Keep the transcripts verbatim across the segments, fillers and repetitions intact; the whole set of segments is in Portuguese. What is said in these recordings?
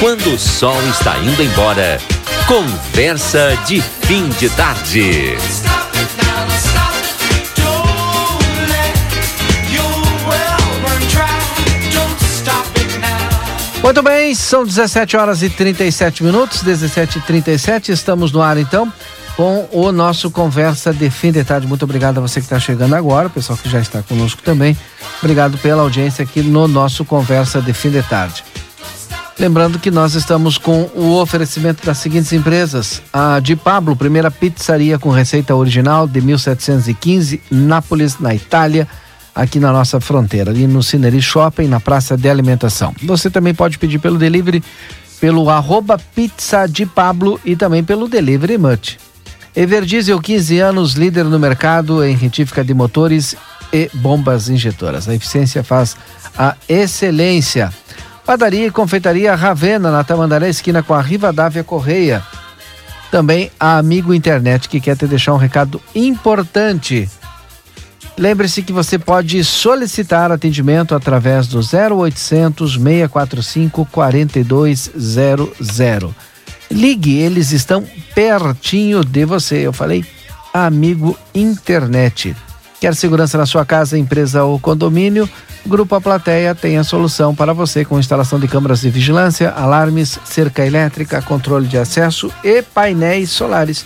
quando o sol está indo embora. Conversa de Fim de Tarde. Muito bem, são dezessete horas e trinta e sete minutos, dezessete e trinta e sete, estamos no ar então com o nosso Conversa de Fim de Tarde. Muito obrigado a você que está chegando agora, o pessoal que já está conosco também. Obrigado pela audiência aqui no nosso Conversa de Fim de Tarde. Lembrando que nós estamos com o oferecimento das seguintes empresas: A de Pablo, primeira pizzaria com receita original de mil setecentos e quinze, Nápoles, na Itália, aqui na nossa fronteira, ali no Cineri Shopping, na Praça de Alimentação. Você também pode pedir pelo delivery, pelo arroba pizza de Pablo e também pelo delivery much. Everdiesel, quinze anos, líder no mercado em retífica de motores e bombas injetoras. A eficiência faz a excelência. Padaria e Confeitaria Ravena, na Tamandaré, esquina com a Rivadávia Correia. Também a Amigo Internet, que quer te deixar um recado importante. Lembre-se que você pode solicitar atendimento através do zero oitocentos, seiscentos e quarenta e cinco, quarenta e dois zero zero. Ligue, eles estão pertinho de você. Eu falei Amigo Internet. Quer segurança na sua casa, empresa ou condomínio? Grupo A Plateia tem a solução para você, com instalação de câmeras de vigilância, alarmes, cerca elétrica, controle de acesso e painéis solares.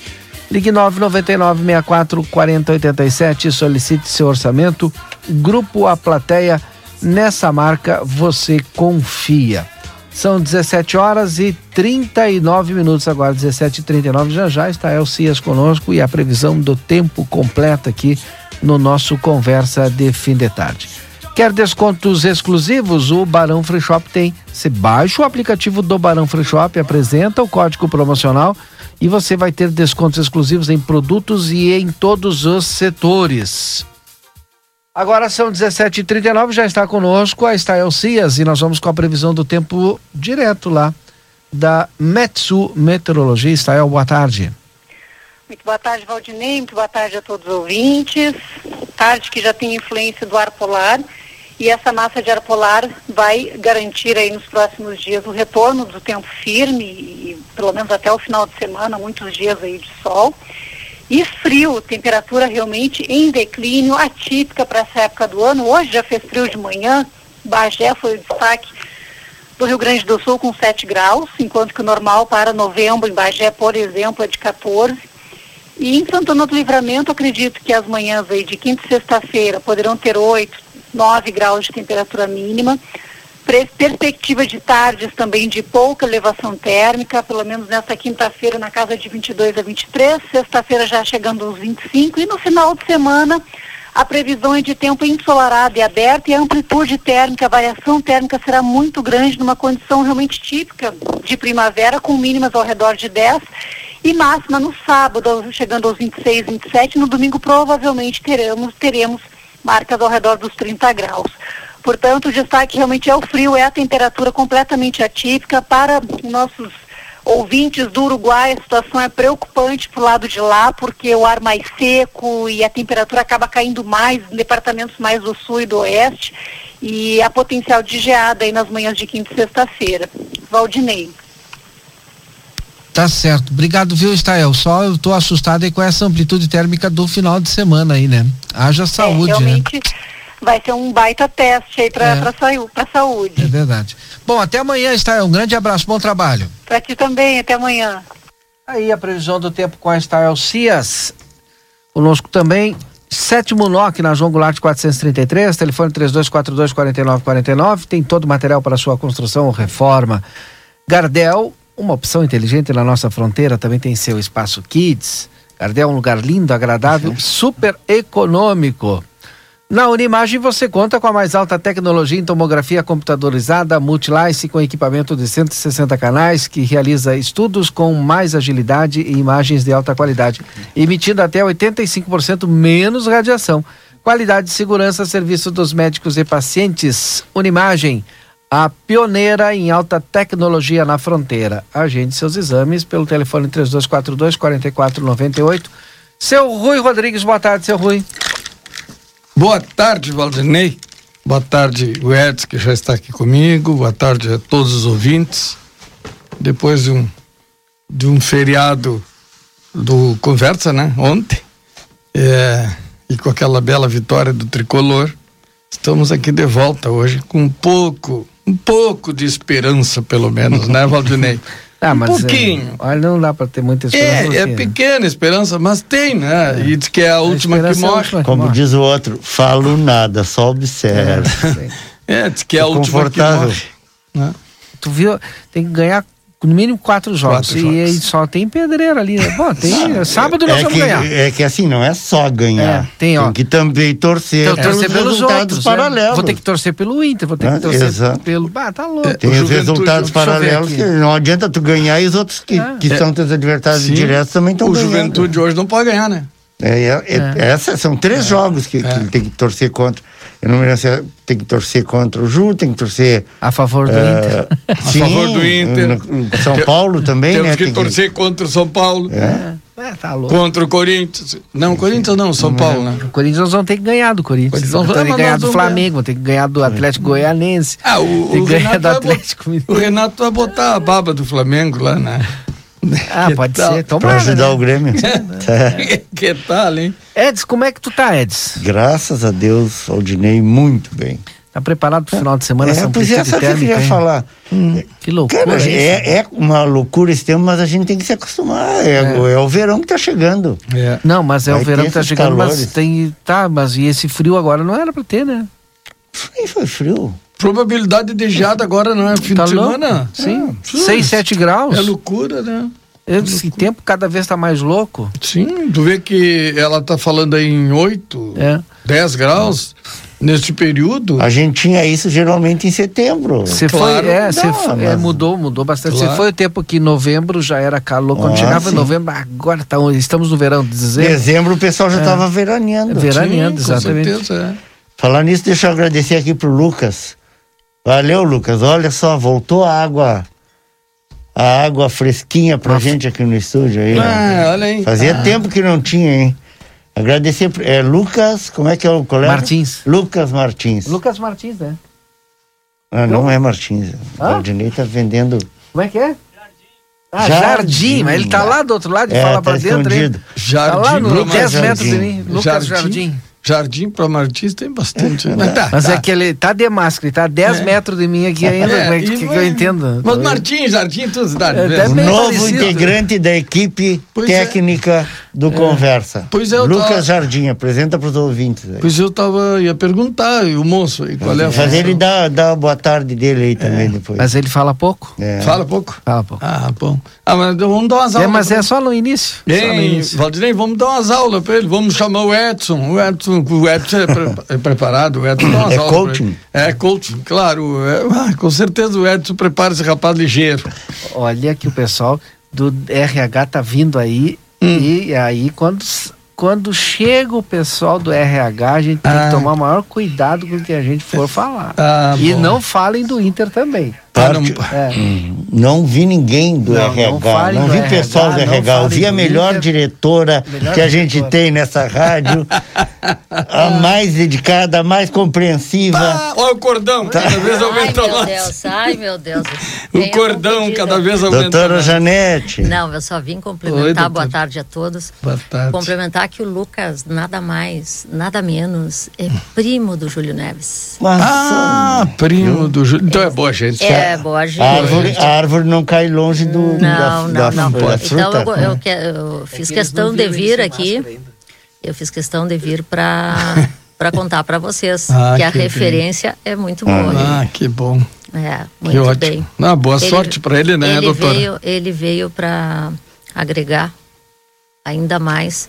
Ligue nove nove nove, seis quatro quatro zero oito sete e solicite seu orçamento. Grupo A Plateia, nessa marca você confia. São dezessete horas e trinta e nove minutos agora, dezessete e trinta e nove, já já está Stael Cias conosco e a previsão do tempo completa aqui no nosso Conversa de Fim de Tarde. Quer descontos exclusivos? O Barão Free Shop tem. Você baixa o aplicativo do Barão Free Shop, apresenta o código promocional e você vai ter descontos exclusivos em produtos e em todos os setores. Agora são dezessete e trinta e nove, já está conosco a Stael Cias e nós vamos com a previsão do tempo direto lá da Metsu Meteorologia. Stael, boa tarde. Muito boa tarde, Valdinei, muito boa tarde a todos os ouvintes. Tarde que já tem influência do ar polar e essa massa de ar polar vai garantir aí nos próximos dias o retorno do tempo firme e pelo menos até o final de semana, muitos dias aí de sol. E frio, temperatura realmente em declínio, atípica para essa época do ano. Hoje já fez frio de manhã, Bagé foi o destaque do Rio Grande do Sul com sete graus, enquanto que o normal para novembro em Bagé, por exemplo, é de catorze. E em Santana do Livramento, acredito que as manhãs aí de quinta e sexta-feira poderão ter oito, nove graus de temperatura mínima. Perspectiva de tardes também de pouca elevação térmica, pelo menos nesta quinta-feira na casa de vinte e dois a vinte e três, sexta-feira já chegando aos vinte e cinco e no final de semana a previsão é de tempo ensolarado e aberto e a amplitude térmica, a variação térmica será muito grande numa condição realmente típica de primavera com mínimas ao redor de dez e máxima no sábado chegando aos vinte e seis, vinte e sete, no domingo provavelmente teremos, teremos marcas ao redor dos trinta graus. Portanto, o destaque realmente é o frio, é a temperatura completamente atípica. Para nossos ouvintes do Uruguai, a situação é preocupante para o lado de lá, porque o ar mais seco e a temperatura acaba caindo mais em departamentos mais do sul e do oeste, e há potencial de geada aí nas manhãs de quinta e sexta-feira. Valdinei. Tá certo. Obrigado, viu, Stael? Só eu tô assustado aí com essa amplitude térmica do final de semana aí, né? Haja saúde, é, realmente... né? Vai ser um baita teste aí para é. a saúde. É verdade. Bom, até amanhã, Stael. Um grande abraço, bom trabalho. Para ti também, até amanhã. Aí a previsão do tempo com a Stael Cias. Conosco também, sétimo N O C na João Goulart quatrocentos e trinta e três, telefone trinta e dois quarenta e dois, quarenta e nove quarenta e nove. Tem todo o material para sua construção ou reforma. Gardel, uma opção inteligente na nossa fronteira, também tem seu espaço Kids. Gardel é um lugar lindo, agradável, uhum. super econômico. Na Unimagem você conta com a mais alta tecnologia em tomografia computadorizada, multilice com equipamento de cento e sessenta canais que realiza estudos com mais agilidade e imagens de alta qualidade, emitindo até oitenta e cinco por cento menos radiação. Qualidade e segurança, serviço dos médicos e pacientes. Unimagem, a pioneira em alta tecnologia na fronteira. Agende seus exames pelo telefone trinta e dois quarenta e dois, quarenta e quatro noventa e oito. Seu Rui Rodrigues, boa tarde, seu Rui. Boa tarde, Valdinei. Boa tarde, o Edson, que já está aqui comigo. Boa tarde a todos os ouvintes. depois de um, de um feriado do Conversa, né? Ontem, é, e com aquela bela vitória do Tricolor, estamos aqui de volta hoje com um pouco, um pouco de esperança, pelo menos, né, Valdinei? Ah, mas um pouquinho. É, olha, não dá para ter muita esperança. É, é pequena esperança, mas tem, né? É. E diz que é a última a que morre. É a última que Como morre. Diz o outro, falo nada, só observa. É, é diz que é, é a última que morre. Né? Tu viu, tem que ganhar no mínimo quatro jogos. Quatro e jogos. Só tem pedreira ali. Bom, tem, sábado nós é vamos que, ganhar. É que assim, não é só ganhar. É, tem, ó. Tem que também torcer, então, torcer pelos resultados outros, paralelos. É. Vou ter que torcer pelo Inter, vou ter que torcer Exato. pelo... Ah, tá louco. É, tem os resultados paralelos, que não adianta tu ganhar e os outros que, é. que é. são teus adversários diretos também estão ganhando. O Juventude hoje não pode ganhar, né? É, é, é. É, essas são três é. jogos que, é. que tem que torcer contra. Eu não me lembro se tem que torcer contra o Ju, tem que torcer a favor do uh, Inter. Sim, a favor do Inter. São Paulo também, Temos né? Temos que tem torcer que... contra o São Paulo. É. É, tá louco. Contra o Corinthians. Não, Corinthians não, São não, Paulo, né? O Corinthians nós vamos ter que ganhar do Corinthians. Vão ter que ganhar do Flamengo, vão ter que ganhar do Atlético Goianense. Ah, o, tem que o ganhar Renato do Atlético Mineiro. O Renato vai botar a baba do Flamengo lá, né? Ah, que pode tal? ser. Tomara, pra ajudar né? o Grêmio. É. Que tal, hein? Edson, como é que tu tá, Edson? Graças a Deus, Aldinei, muito bem. Tá preparado pro final de semana? É, São pois é, essa que eu queria falar. Hum, que loucura. Cara, é, é uma loucura esse tempo, mas a gente tem que se acostumar. É, é. é o verão que tá chegando. É. Não, mas é Vai o verão que tá chegando, calores. mas tem... Tá, mas e esse frio agora não era pra ter, né? Foi, foi frio. Probabilidade de geada agora não é fim tá de louco? semana? Sim. É. seis, sete graus. É loucura, né? Esse loucura. tempo cada vez tá mais louco. Sim, tu vê que ela tá falando aí em oito, é. dez graus é. neste período. A gente tinha isso geralmente em setembro. Você claro, foi, é, não, foi mas... é, mudou, mudou bastante. Você claro. foi o tempo que em novembro já era calor. Quando ah, chegava em novembro, agora tá, estamos no verão de dezembro. Dezembro o pessoal já é. tava veraneando. Veraneando, sim, exatamente. Com certeza, é. Falar nisso, deixa eu agradecer aqui pro Lucas. Valeu, Lucas. Olha só, voltou a água, a água fresquinha pra Nossa. gente aqui no estúdio. Aí, ah, olha aí. Fazia ah. tempo que não tinha, hein? Agradecer, é, Lucas, como é que é o colega? Martins. Lucas Martins. Lucas Martins, né? Ah, não é Martins. Ah? O Valdinei tá vendendo... Como é que é? Ah, Jardim, Jardim, mas ele tá lá do outro lado e é, fala pra tá dentro, hein? Jardim. Tá lá no dez metros de mim. Lucas Jardim. Jardim. Jardim para Martins tem bastante, é, né? Tá, mas tá. é que ele tá de máscara, ele tá a dez é. metros de mim aqui ainda, é, que, que eu entendo. Mas Martins, Jardim, tudo cidade. É, o novo parecido. integrante da equipe pois técnica é. do é. Conversa. Pois é, eu Lucas tava... Jardim, apresenta para os ouvintes. Aí. Pois eu tava, ia perguntar, e o moço, e qual é a função? Mas ele dá, dá a boa tarde dele aí também é. depois. Mas ele fala pouco? É. Fala pouco? Fala pouco. Ah, bom. Ah, mas vamos dar umas aulas. É, mas é só no início? Bem, Valdinei, vamos dar umas aulas para ele, vamos chamar o Edson, o Edson. O Edson é, pre- é preparado, o Edson dá umas aulas. É coaching? É coaching, claro. É, com certeza o Edson prepara esse rapaz ligeiro. Olha que o pessoal do R H tá vindo aí, hum. e aí quando, quando chega o pessoal do R H, a gente tem ah. que tomar maior cuidado com o que a gente for falar. Ah, e bom. não falem do Inter também. Parte, é. Não vi ninguém do não, R H, não, não do vi R H, pessoal do R H, eu vi a melhor diretora melhor que a gente diretora. tem nessa rádio, a mais dedicada, a mais compreensiva. Pá, olha o cordão, tá. cada vez aumenta ai, mais. Meu Deus, ai meu Deus, o cordão cada vez aumenta. Doutora mais. Janete. Não, eu só vim complementar, Oi, boa tarde a todos. Boa tarde. Complementar que o Lucas, nada mais, nada menos, é primo do Júlio Neves. Nossa. Ah, primo do Júlio, então é, é boa gente. É, É, boa, gente. A, árvore, a árvore não cai longe do não, da, não, da, não. da fruta. Então eu, eu, eu, eu fiz é que questão de vir aqui, eu fiz questão de vir para para contar para vocês ah, que a que referência bem. é muito boa. Ah, né? que bom. É, muito que ótimo. bem. Ah, boa ele, sorte para ele, né, ele doutora? Veio, ele veio para agregar ainda mais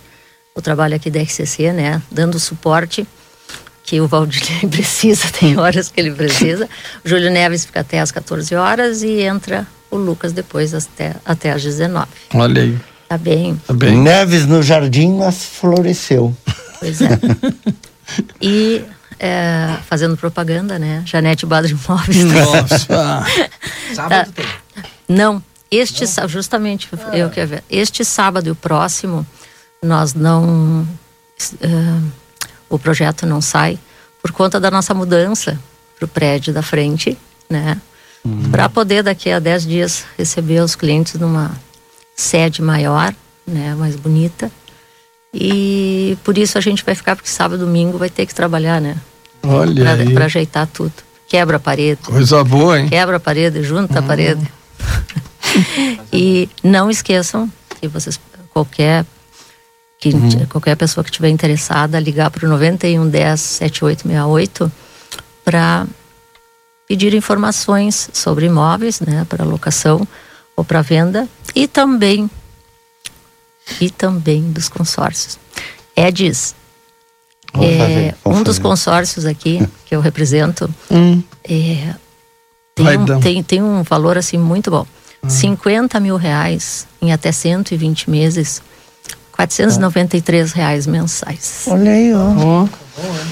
o trabalho aqui da R C C, né, dando suporte que o Valdinei precisa, tem horas que ele precisa. O Júlio Neves fica até às catorze horas e entra o Lucas depois até, até às dezenove. Olha aí. Tá bem. Tá bem. Neves no jardim, mas floresceu. Pois é. E é, fazendo propaganda, né? Janete Badre Móveis. Nossa! Sábado tem? Não. Este sábado, justamente, ah. eu quero ver. Este sábado e o próximo, nós não... Uh, o projeto não sai por conta da nossa mudança pro prédio da frente, né? Hum. Para poder daqui a dez dias receber os clientes numa sede maior, né, mais bonita. E por isso a gente vai ficar, porque sábado e domingo vai ter que trabalhar, né? Olha pra, aí. Pra ajeitar tudo. Quebra a parede. Coisa boa, hein? Quebra a parede, junta hum. a parede. E não esqueçam que vocês, qualquer, que, hum. qualquer pessoa que estiver interessada, ligar para o nove um um zero sete oito seis oito para pedir informações sobre imóveis, né, para locação ou para venda, e também e também dos consórcios. É diz é, fazer, um fazer. Dos consórcios aqui que eu represento hum. é, tem, um, tem, tem um valor assim muito bom. Hum. cinquenta mil reais em até cento e vinte meses, quatrocentos e noventa e três reais mensais. Olha aí, ó.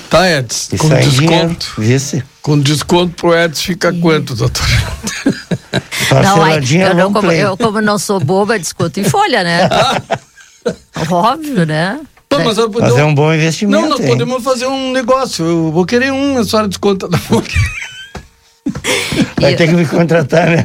Tá, Edson, com desconto. Dinheiro, com desconto pro Edson fica e... quanto, doutor? Não, aí, eu, não, como, eu como não sou boba, desconto em folha, né? Óbvio, né? Não, mas eu, mas eu, é um bom investimento. Não, nós hein? podemos fazer um negócio. Eu vou querer um, a senhora desconta da folha. Vai ter que me contratar, né?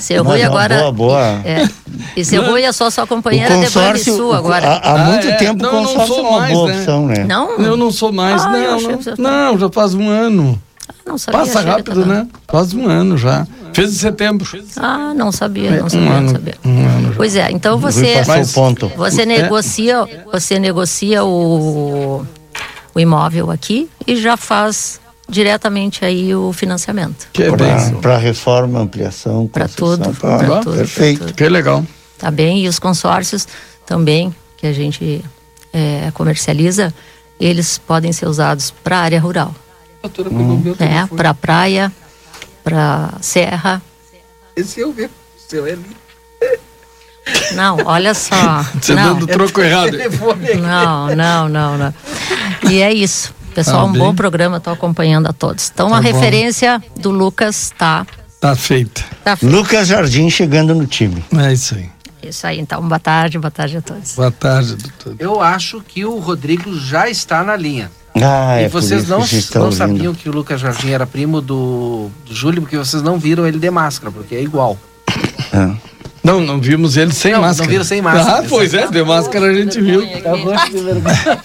Seu Rui agora. Boa, boa. É, e seu Rui é só sua companheira de Banrisul agora. Há, há muito ah, é. tempo não, o consórcio é uma mais, boa né? opção, né? Não? Eu não sou mais, ah, não. Não, já, não, já faz um ano. Não sabia, passa rápido, tá né? Faz um ano já. Fez em setembro. Ah, não sabia, não sabia, um não sabia. Ano, um ano já. Pois é, então você. Mas, ponto. Você negocia, é. você negocia o, o imóvel aqui e já faz diretamente aí o financiamento. Que bem. Para reforma, ampliação, para tudo, pra... pra ah, tudo. Perfeito, pra tudo. Que legal. Tá bem, e os consórcios também, que a gente é, comercializa, eles podem ser usados para área rural. Hum. É, para praia, para serra. Esse eu vi, o seu é lindo. Não, olha só. Você dando troco errado. Não, não, não, não. E é isso. Pessoal, ah, um bom programa, estou acompanhando a todos. Então, tá a bom. referência do Lucas tá... Tá feita. Tá feita. Lucas Jardim chegando no time. É isso aí. Isso aí, então. Boa tarde, boa tarde a todos. Boa tarde, doutor. Eu acho que o Rodrigo já está na linha. Ah, e é vocês não, não sabiam que o Lucas Jardim era primo do, do Júlio, porque vocês não viram ele de máscara, porque é igual. É. Não, não vimos ele sem não, máscara. Não viram sem máscara. Ah, pois é, de máscara a gente viu. Tá rosto de vergonha.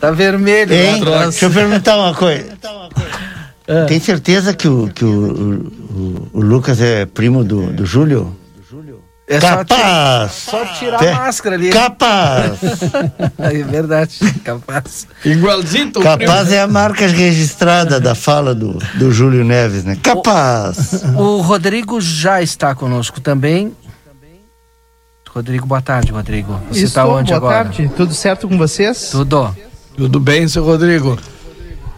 Tá vermelho. Hein? Deixa eu perguntar uma coisa. É. Tem certeza que o, que o, o, o Lucas é primo do, do Júlio? É capaz! Só tirar a máscara ali. Capaz! É verdade, capaz. Igualzinho. Capaz é a marca registrada da fala do, do Júlio Neves, né? Capaz! O, o Rodrigo já está conosco também. Rodrigo, boa tarde, Rodrigo. Você está onde boa agora? Boa tarde, tudo certo com vocês? Tudo. Tudo bem, seu Rodrigo?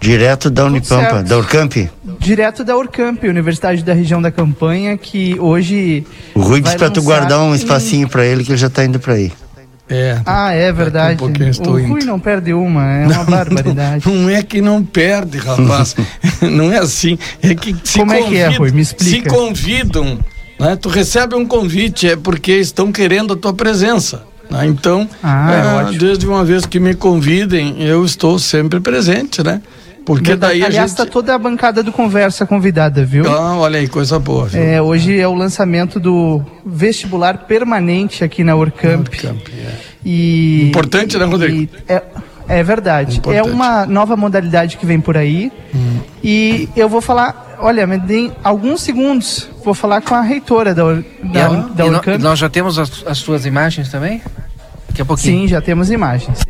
Direto da Unipampa, da URCAMP? Direto da URCAMP, Universidade da Região da Campanha, que hoje... O Rui disse pra tu guardar um espacinho em... pra ele, que ele já tá indo pra aí. É. Ah, é verdade. Um o Rui indo. não perde uma, é não, uma barbaridade. Não, não é que não perde, rapaz. Não é assim. É que se Como convidam, é que é, Rui? Me explica. Se convidam, né? Tu recebe um convite, é porque estão querendo a tua presença. Né? Então, ah, é, é desde uma vez que me convidem, eu estou sempre presente, né? Porque daí Aliás, a gente... tá toda a bancada do Conversa convidada, viu? Ah, olha aí, coisa boa. Viu? É, hoje é o lançamento do vestibular permanente aqui na URCAMP. URCAMP é. e, Importante, e, né, Rodrigo? É, é verdade. Importante. É uma nova modalidade que vem por aí. Hum. E eu vou falar, olha, me deem alguns segundos, vou falar com a reitora da, da, a, da URCAMP. No, nós já temos as, as suas imagens também? Daqui a pouquinho. Sim, já temos imagens.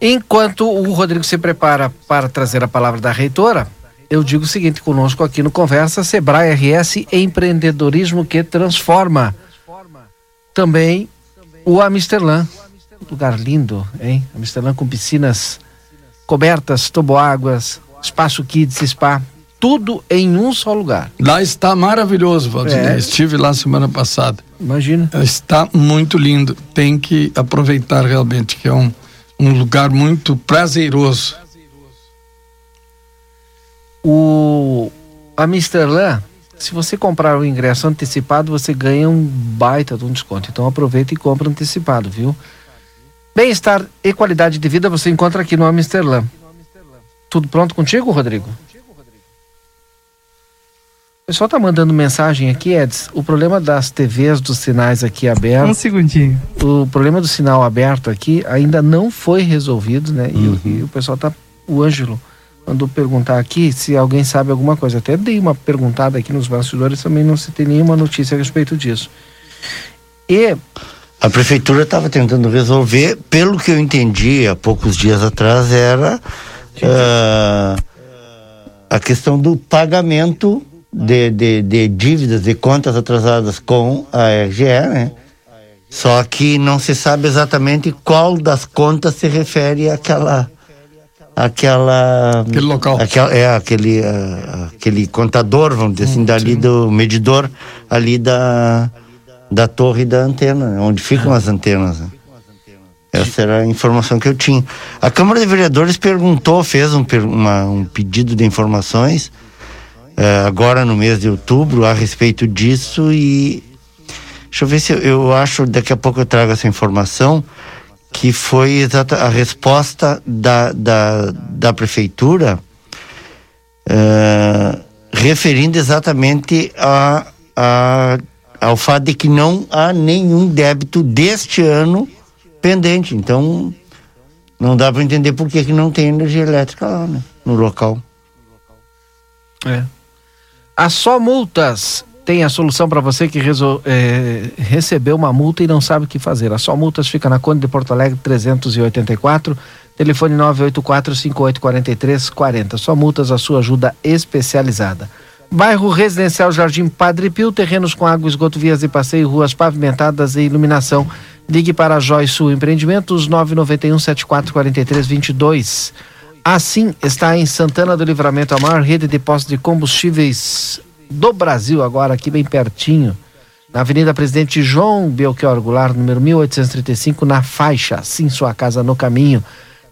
Enquanto o Rodrigo se prepara para trazer a palavra da reitora, eu digo o seguinte, conosco aqui no Conversa, Sebrae R S, empreendedorismo que transforma. Também o Amsterlan, lugar lindo, hein? Amsterlan com piscinas cobertas, toboáguas, espaço kids, spa, tudo em um só lugar. Lá está maravilhoso, Valdir. É. Estive lá semana passada. Imagina. Está muito lindo. Tem que aproveitar realmente, que é um Um lugar muito prazeroso. O Amsterlan, se você comprar o ingresso antecipado, você ganha um baita de um desconto. Então aproveita e compra antecipado, viu? Bem-estar e qualidade de vida você encontra aqui no Amsterlan. Tudo pronto contigo, Rodrigo? O pessoal tá mandando mensagem aqui, Edson. O problema das T Vs, dos sinais aqui abertos... Um segundinho. O problema do sinal aberto aqui ainda não foi resolvido, né? Uhum. E, e o pessoal tá... O Ângelo mandou perguntar aqui se alguém sabe alguma coisa. Até dei uma perguntada aqui nos bastidores, também não se tem nenhuma notícia a respeito disso. E... A prefeitura estava tentando resolver, pelo que eu entendi há poucos dias atrás, era uh, a questão do pagamento... De, de, de dívidas, de contas atrasadas com a R G E, né? Só que não se sabe exatamente qual das contas se refere àquela, àquela, aquele local, àquela, é aquele, uh, aquele contador, vamos dizer assim, dali do medidor ali da, da torre da antena, onde ficam as antenas, né? Essa era a informação que eu tinha. A Câmara de Vereadores perguntou, fez um, uma, um pedido de informações agora no mês de outubro a respeito disso, e deixa eu ver se eu, eu acho, daqui a pouco eu trago essa informação, que foi exata a resposta da, da, da prefeitura uh, referindo exatamente a, a, ao fato de que não há nenhum débito deste ano pendente, então não dá para entender por que que não tem energia elétrica lá, né, no local. É. A Só Multas tem a solução para você que resol... é... recebeu uma multa e não sabe o que fazer. A Só Multas fica na Conde de Porto Alegre trezentos e oitenta e quatro, telefone nove oito quatro, cinco oito quatro, três quatro zero. Só Multas, a sua ajuda especializada. Bairro Residencial Jardim Padre Pio, terrenos com água, esgoto, vias de passeio, ruas pavimentadas e iluminação. Ligue para a Joy Sul Empreendimentos nove nove um, sete quatro quatro três, dois dois. Assim está em Santana do Livramento, a maior rede de postos de combustíveis do Brasil, agora aqui bem pertinho, na Avenida Presidente João Belchior Goulart, número mil oitocentos e trinta e cinco, na faixa, sim, sua casa no caminho.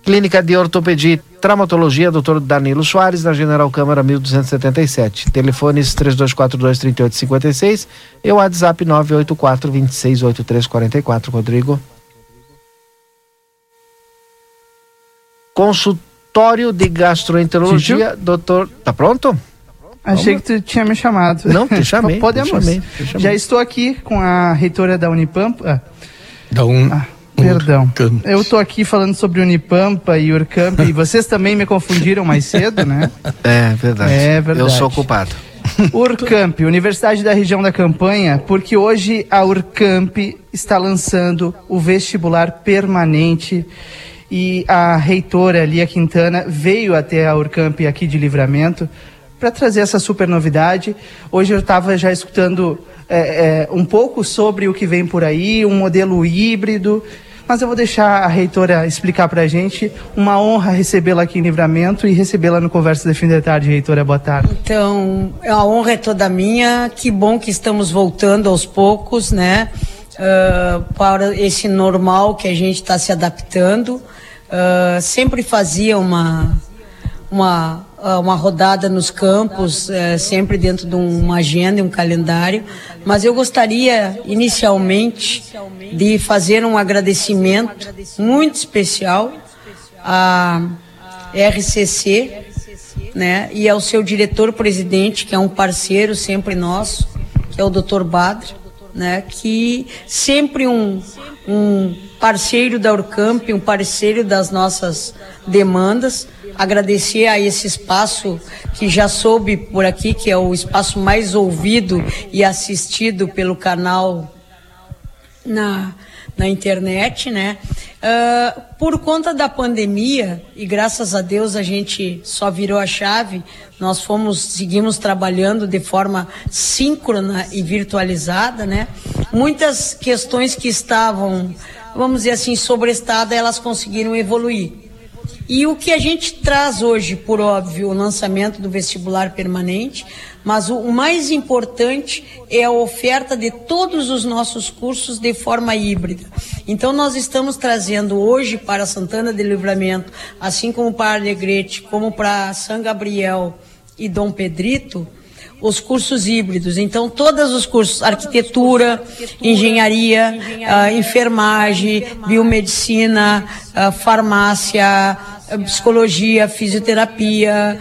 Clínica de Ortopedia e Traumatologia, doutor Danilo Soares, na General Câmara mil duzentos e setenta e sete. Telefones três dois quatro dois, três oito cinco seis e o WhatsApp nove oito quatro, dois seis oito três quatro quatro. Rodrigo. Consultor de gastroenterologia, Sentiu? Doutor... Tá pronto? Achei Vamos. que tu tinha me chamado. Não, te chamei. Podemos. Te chamei, te chamei. Já estou aqui com a reitora da Unipampa. Da um... Ah, um perdão. Camp. Eu estou aqui falando sobre Unipampa e URCAMP, e vocês também me confundiram mais cedo, né? É verdade. É verdade. Eu sou culpado. URCAMP, Universidade da Região da Campanha, porque hoje a URCAMP está lançando o vestibular permanente. E a reitora Lia Quintana veio até a URCAMP aqui de Livramento para trazer essa super novidade. Hoje eu estava já escutando é, é, um pouco sobre o que vem por aí, um modelo híbrido, mas eu vou deixar a reitora explicar para a gente. Uma honra recebê-la aqui em Livramento e recebê-la no Conversa de Fim de Tarde. Reitora, boa tarde. Então, a honra é toda minha. Que bom que estamos voltando aos poucos, né? Uh, para esse normal que a gente está se adaptando. Uh, sempre fazia uma, uma, uma rodada nos campos, uh, sempre dentro de uma agenda e um calendário, mas eu gostaria inicialmente de fazer um agradecimento muito especial à R C C, né, e ao seu diretor-presidente, que é um parceiro sempre nosso, que é o doutor Badre, né, que sempre um, um parceiro da URCAMP, um parceiro das nossas demandas. Agradecer a esse espaço que já soube por aqui, que é o espaço mais ouvido e assistido pelo canal na, na internet, né? Uh, por conta da pandemia, e graças a Deus a gente só virou a chave, nós fomos, seguimos trabalhando de forma síncrona e virtualizada, né? Muitas questões que estavam, vamos dizer assim, sobrestadas, elas conseguiram evoluir. E o que a gente traz hoje, por óbvio, o lançamento do vestibular permanente, mas o mais importante é a oferta de todos os nossos cursos de forma híbrida. Então, nós estamos trazendo hoje para Santana do Livramento, assim como para Alegrete, como para São Gabriel e Dom Pedrito, os cursos híbridos. Então, todos os cursos, arquitetura, engenharia, enfermagem, biomedicina, farmácia, psicologia, fisioterapia,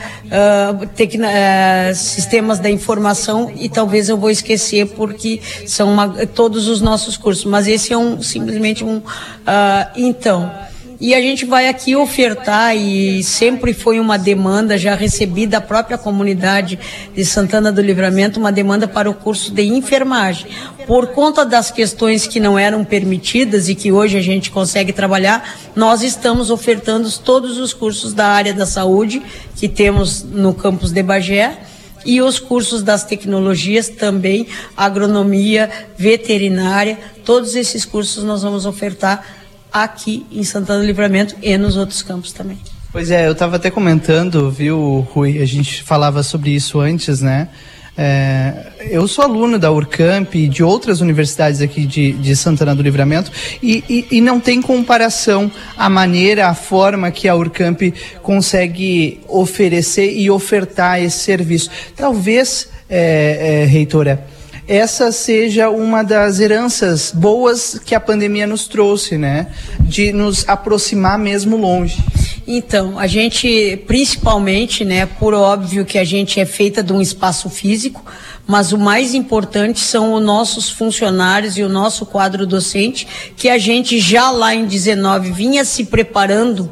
uh, tec, uh, sistemas da informação, e talvez eu vou esquecer porque são uma, todos os nossos cursos, mas esse é um simplesmente um... Uh, então, e a gente vai aqui ofertar, e sempre foi uma demanda, já recebi da própria comunidade de Santana do Livramento, uma demanda para o curso de enfermagem. Por conta das questões que não eram permitidas e que hoje a gente consegue trabalhar, nós estamos ofertando todos os cursos da área da saúde que temos no campus de Bagé, e os cursos das tecnologias também, agronomia, veterinária, todos esses cursos nós vamos ofertar aqui em Santana do Livramento e nos outros campos também. Pois é, eu estava até comentando, viu, Rui, a gente falava sobre isso antes, né? É, eu sou aluno da URCAMP e de outras universidades aqui de, de Santana do Livramento, e, e, e não tem comparação a maneira, a forma que a URCAMP consegue oferecer e ofertar esse serviço. Talvez, é, é, reitora, essa seja uma das heranças boas que a pandemia nos trouxe, né? De nos aproximar mesmo longe. Então, a gente, principalmente, né? Por óbvio que a gente é feita de um espaço físico, mas o mais importante são os nossos funcionários e o nosso quadro docente, que a gente já lá em dezenove vinha se preparando,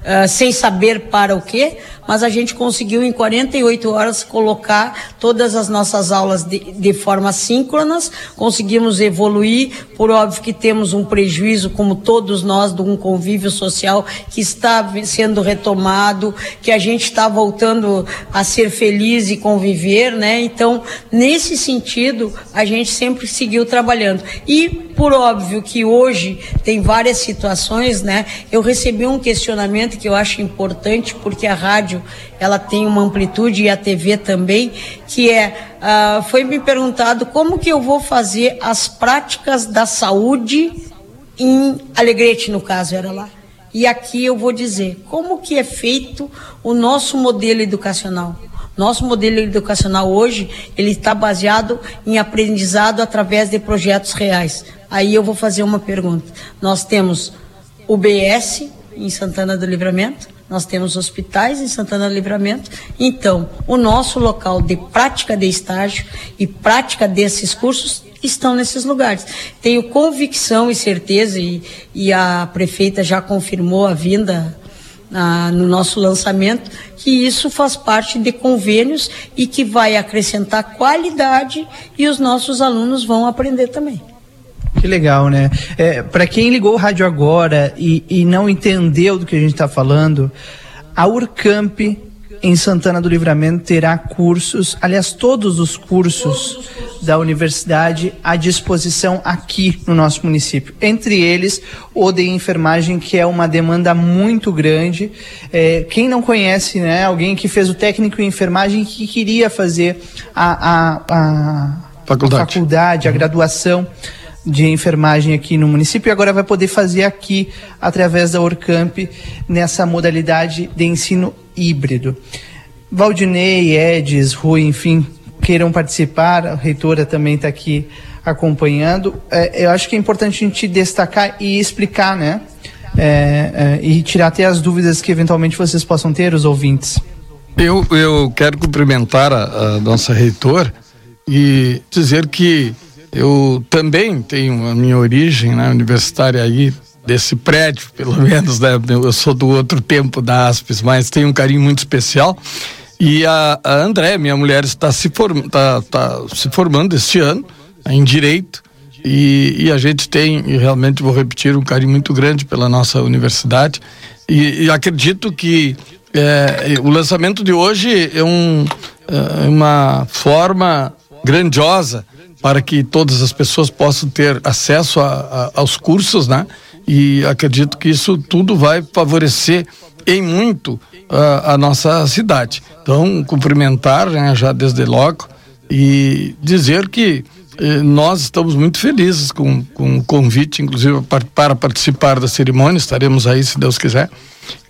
Uh, sem saber para o quê, mas a gente conseguiu em quarenta e oito horas colocar todas as nossas aulas de, de forma síncronas, conseguimos evoluir. Por óbvio que temos um prejuízo, como todos nós, de um convívio social que está sendo retomado, que a gente está voltando a ser feliz e conviver, né? Então, nesse sentido, a gente sempre seguiu trabalhando. E, por óbvio que hoje tem várias situações, né? Eu recebi um questionamento que eu acho importante, porque a rádio ela tem uma amplitude e a T V também, que é, uh, foi me perguntado como que eu vou fazer as práticas da saúde em Alegrete, no caso era lá. E aqui eu vou dizer, como que é feito o nosso modelo educacional? Nosso modelo educacional hoje, ele está baseado em aprendizado através de projetos reais. Aí eu vou fazer uma pergunta. Nós temos o B S em Santana do Livramento, nós temos hospitais em Santana do Livramento, então o nosso local de prática de estágio e prática desses cursos estão nesses lugares. Tenho convicção e certeza, e, e a prefeita já confirmou a vinda ah, no nosso lançamento, que isso faz parte de convênios e que vai acrescentar qualidade, e os nossos alunos vão aprender também. Que legal, né? É, para quem ligou o rádio agora e, e não entendeu do que a gente está falando, a URCAMP em Santana do Livramento terá cursos, aliás, todos os cursos da universidade à disposição aqui no nosso município. Entre eles, o de enfermagem, que é uma demanda muito grande. É, quem não conhece, né? Alguém que fez o técnico em enfermagem que queria fazer a, a, a, faculdade. a faculdade, a graduação de enfermagem aqui no município, e agora vai poder fazer aqui, através da URCAMP, nessa modalidade de ensino híbrido. Valdinei, Edson, Rui, enfim, queiram participar, a reitora também está aqui acompanhando. É, eu acho que é importante a gente destacar e explicar, né? É, é, e tirar até as dúvidas que eventualmente vocês possam ter, os ouvintes. Eu, eu quero cumprimentar a, a nossa reitora e dizer que eu também tenho a minha origem, né, universitária aí, desse prédio, pelo menos, né? Eu sou do outro tempo da ASPES, mas tenho um carinho muito especial. E a, a André, minha mulher, está se, form, tá, tá se formando este ano em Direito, e, e a gente tem, e realmente vou repetir, um carinho muito grande pela nossa universidade. E, e acredito que é, o lançamento de hoje é, um, é uma forma grandiosa para que todas as pessoas possam ter acesso a, a, aos cursos, né? E acredito que isso tudo vai favorecer em muito a, a nossa cidade. Então, cumprimentar, né, já desde logo, e dizer que eh, nós estamos muito felizes com, com o convite, inclusive para, para participar da cerimônia. Estaremos aí, se Deus quiser,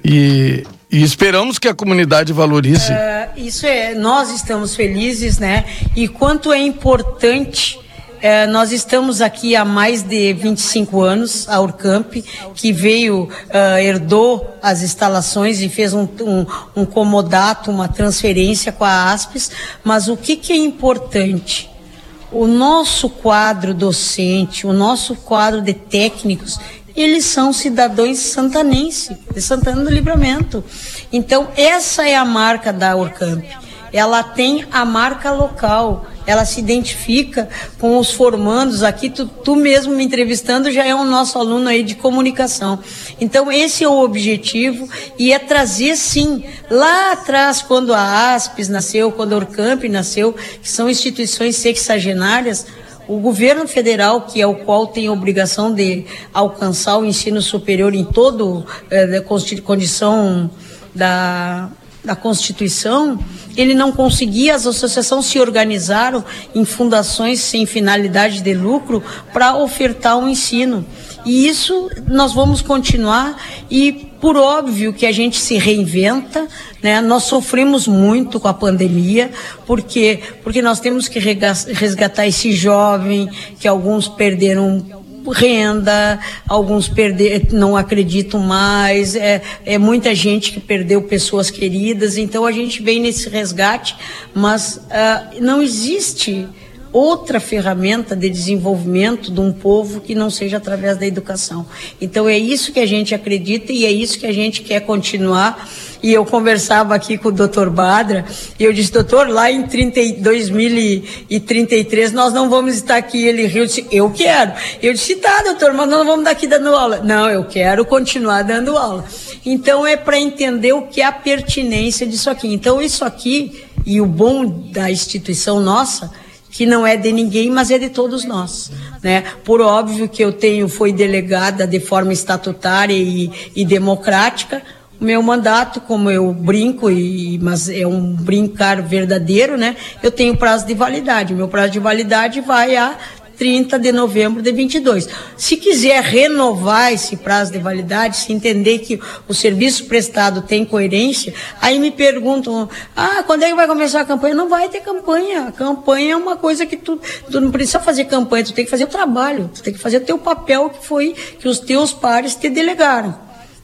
e... E esperamos que a comunidade valorize. Uh, isso é, nós estamos felizes, né? E quanto é importante É, nós estamos aqui há mais de vinte e cinco anos, a URCAMP, que veio, uh, herdou as instalações e fez um, um, um comodato, uma transferência com a ASPES, mas o que, que é importante? O nosso quadro docente, o nosso quadro de técnicos, eles são cidadãos santanenses, de Santana do Livramento. Então, essa é a marca da URCAMP. Ela tem a marca local, ela se identifica com os formandos aqui, tu, tu mesmo me entrevistando já é um nosso aluno aí de comunicação. Então esse é o objetivo e é trazer sim, lá atrás quando a ASPES nasceu, quando a URCAMP nasceu, que são instituições sexagenárias, o governo federal, que é o qual tem a obrigação de alcançar o ensino superior em toda eh, condição da... da Constituição, ele não conseguia, as associações se organizaram em fundações sem finalidade de lucro para ofertar um ensino. E isso nós vamos continuar e, por óbvio, que a gente se reinventa, né? Nós sofremos muito com a pandemia, porque, porque nós temos que resgatar esse jovem, que alguns perderam renda, alguns perder, não acreditam mais, é, é muita gente que perdeu pessoas queridas, então a gente vem nesse resgate, mas uh, não existe outra ferramenta de desenvolvimento de um povo que não seja através da educação. Então é isso que a gente acredita e é isso que a gente quer continuar. E eu conversava aqui com o doutor Badra e eu disse, doutor, lá em dois mil e trinta e três nós não vamos estar aqui. Ele riu e disse, eu quero. Eu disse, tá, doutor, mas nós não vamos estar aqui dando aula. Não, eu quero continuar dando aula. Então é para entender o que é a pertinência disso aqui. Então isso aqui, e o bom da instituição nossa, que não é de ninguém, mas é de todos nós, né? Por óbvio que eu tenho, fui delegada de forma estatutária e, e democrática, o meu mandato, como eu brinco, e, mas é um brincar verdadeiro, né? Eu tenho prazo de validade, o meu prazo de validade vai a trinta de novembro de vinte e dois. Se quiser renovar esse prazo de validade, se entender que o serviço prestado tem coerência, aí me perguntam, ah, quando é que vai começar a campanha? Não vai ter campanha. A campanha é uma coisa que tu, tu não precisa fazer campanha, tu tem que fazer o trabalho, tu tem que fazer o teu papel que foi, que os teus pares te delegaram.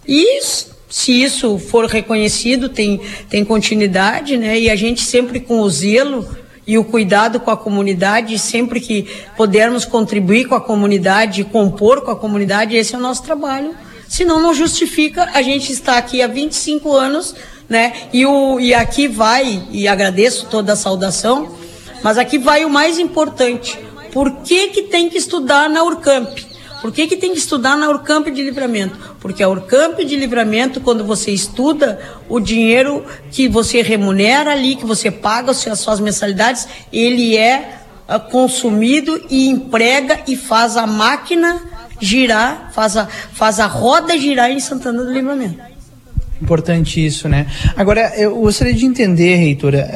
E isso, se isso for reconhecido, tem, tem continuidade, né? E a gente sempre com o zelo e o cuidado com a comunidade, sempre que pudermos contribuir com a comunidade, compor com a comunidade, esse é o nosso trabalho. Senão não justifica a gente estar aqui há vinte e cinco anos, né? E, o, e aqui vai, e agradeço toda a saudação, mas aqui vai o mais importante. Por que que tem que estudar na URCAMP? Por que que tem que estudar na URCAMP de Livramento? Porque a URCAMP de Livramento, quando você estuda, o dinheiro que você remunera ali, que você paga as suas mensalidades, ele é consumido e emprega e faz a máquina girar, faz a, faz a roda girar em Santana do Livramento. Importante isso, né? Agora, eu gostaria de entender, reitora,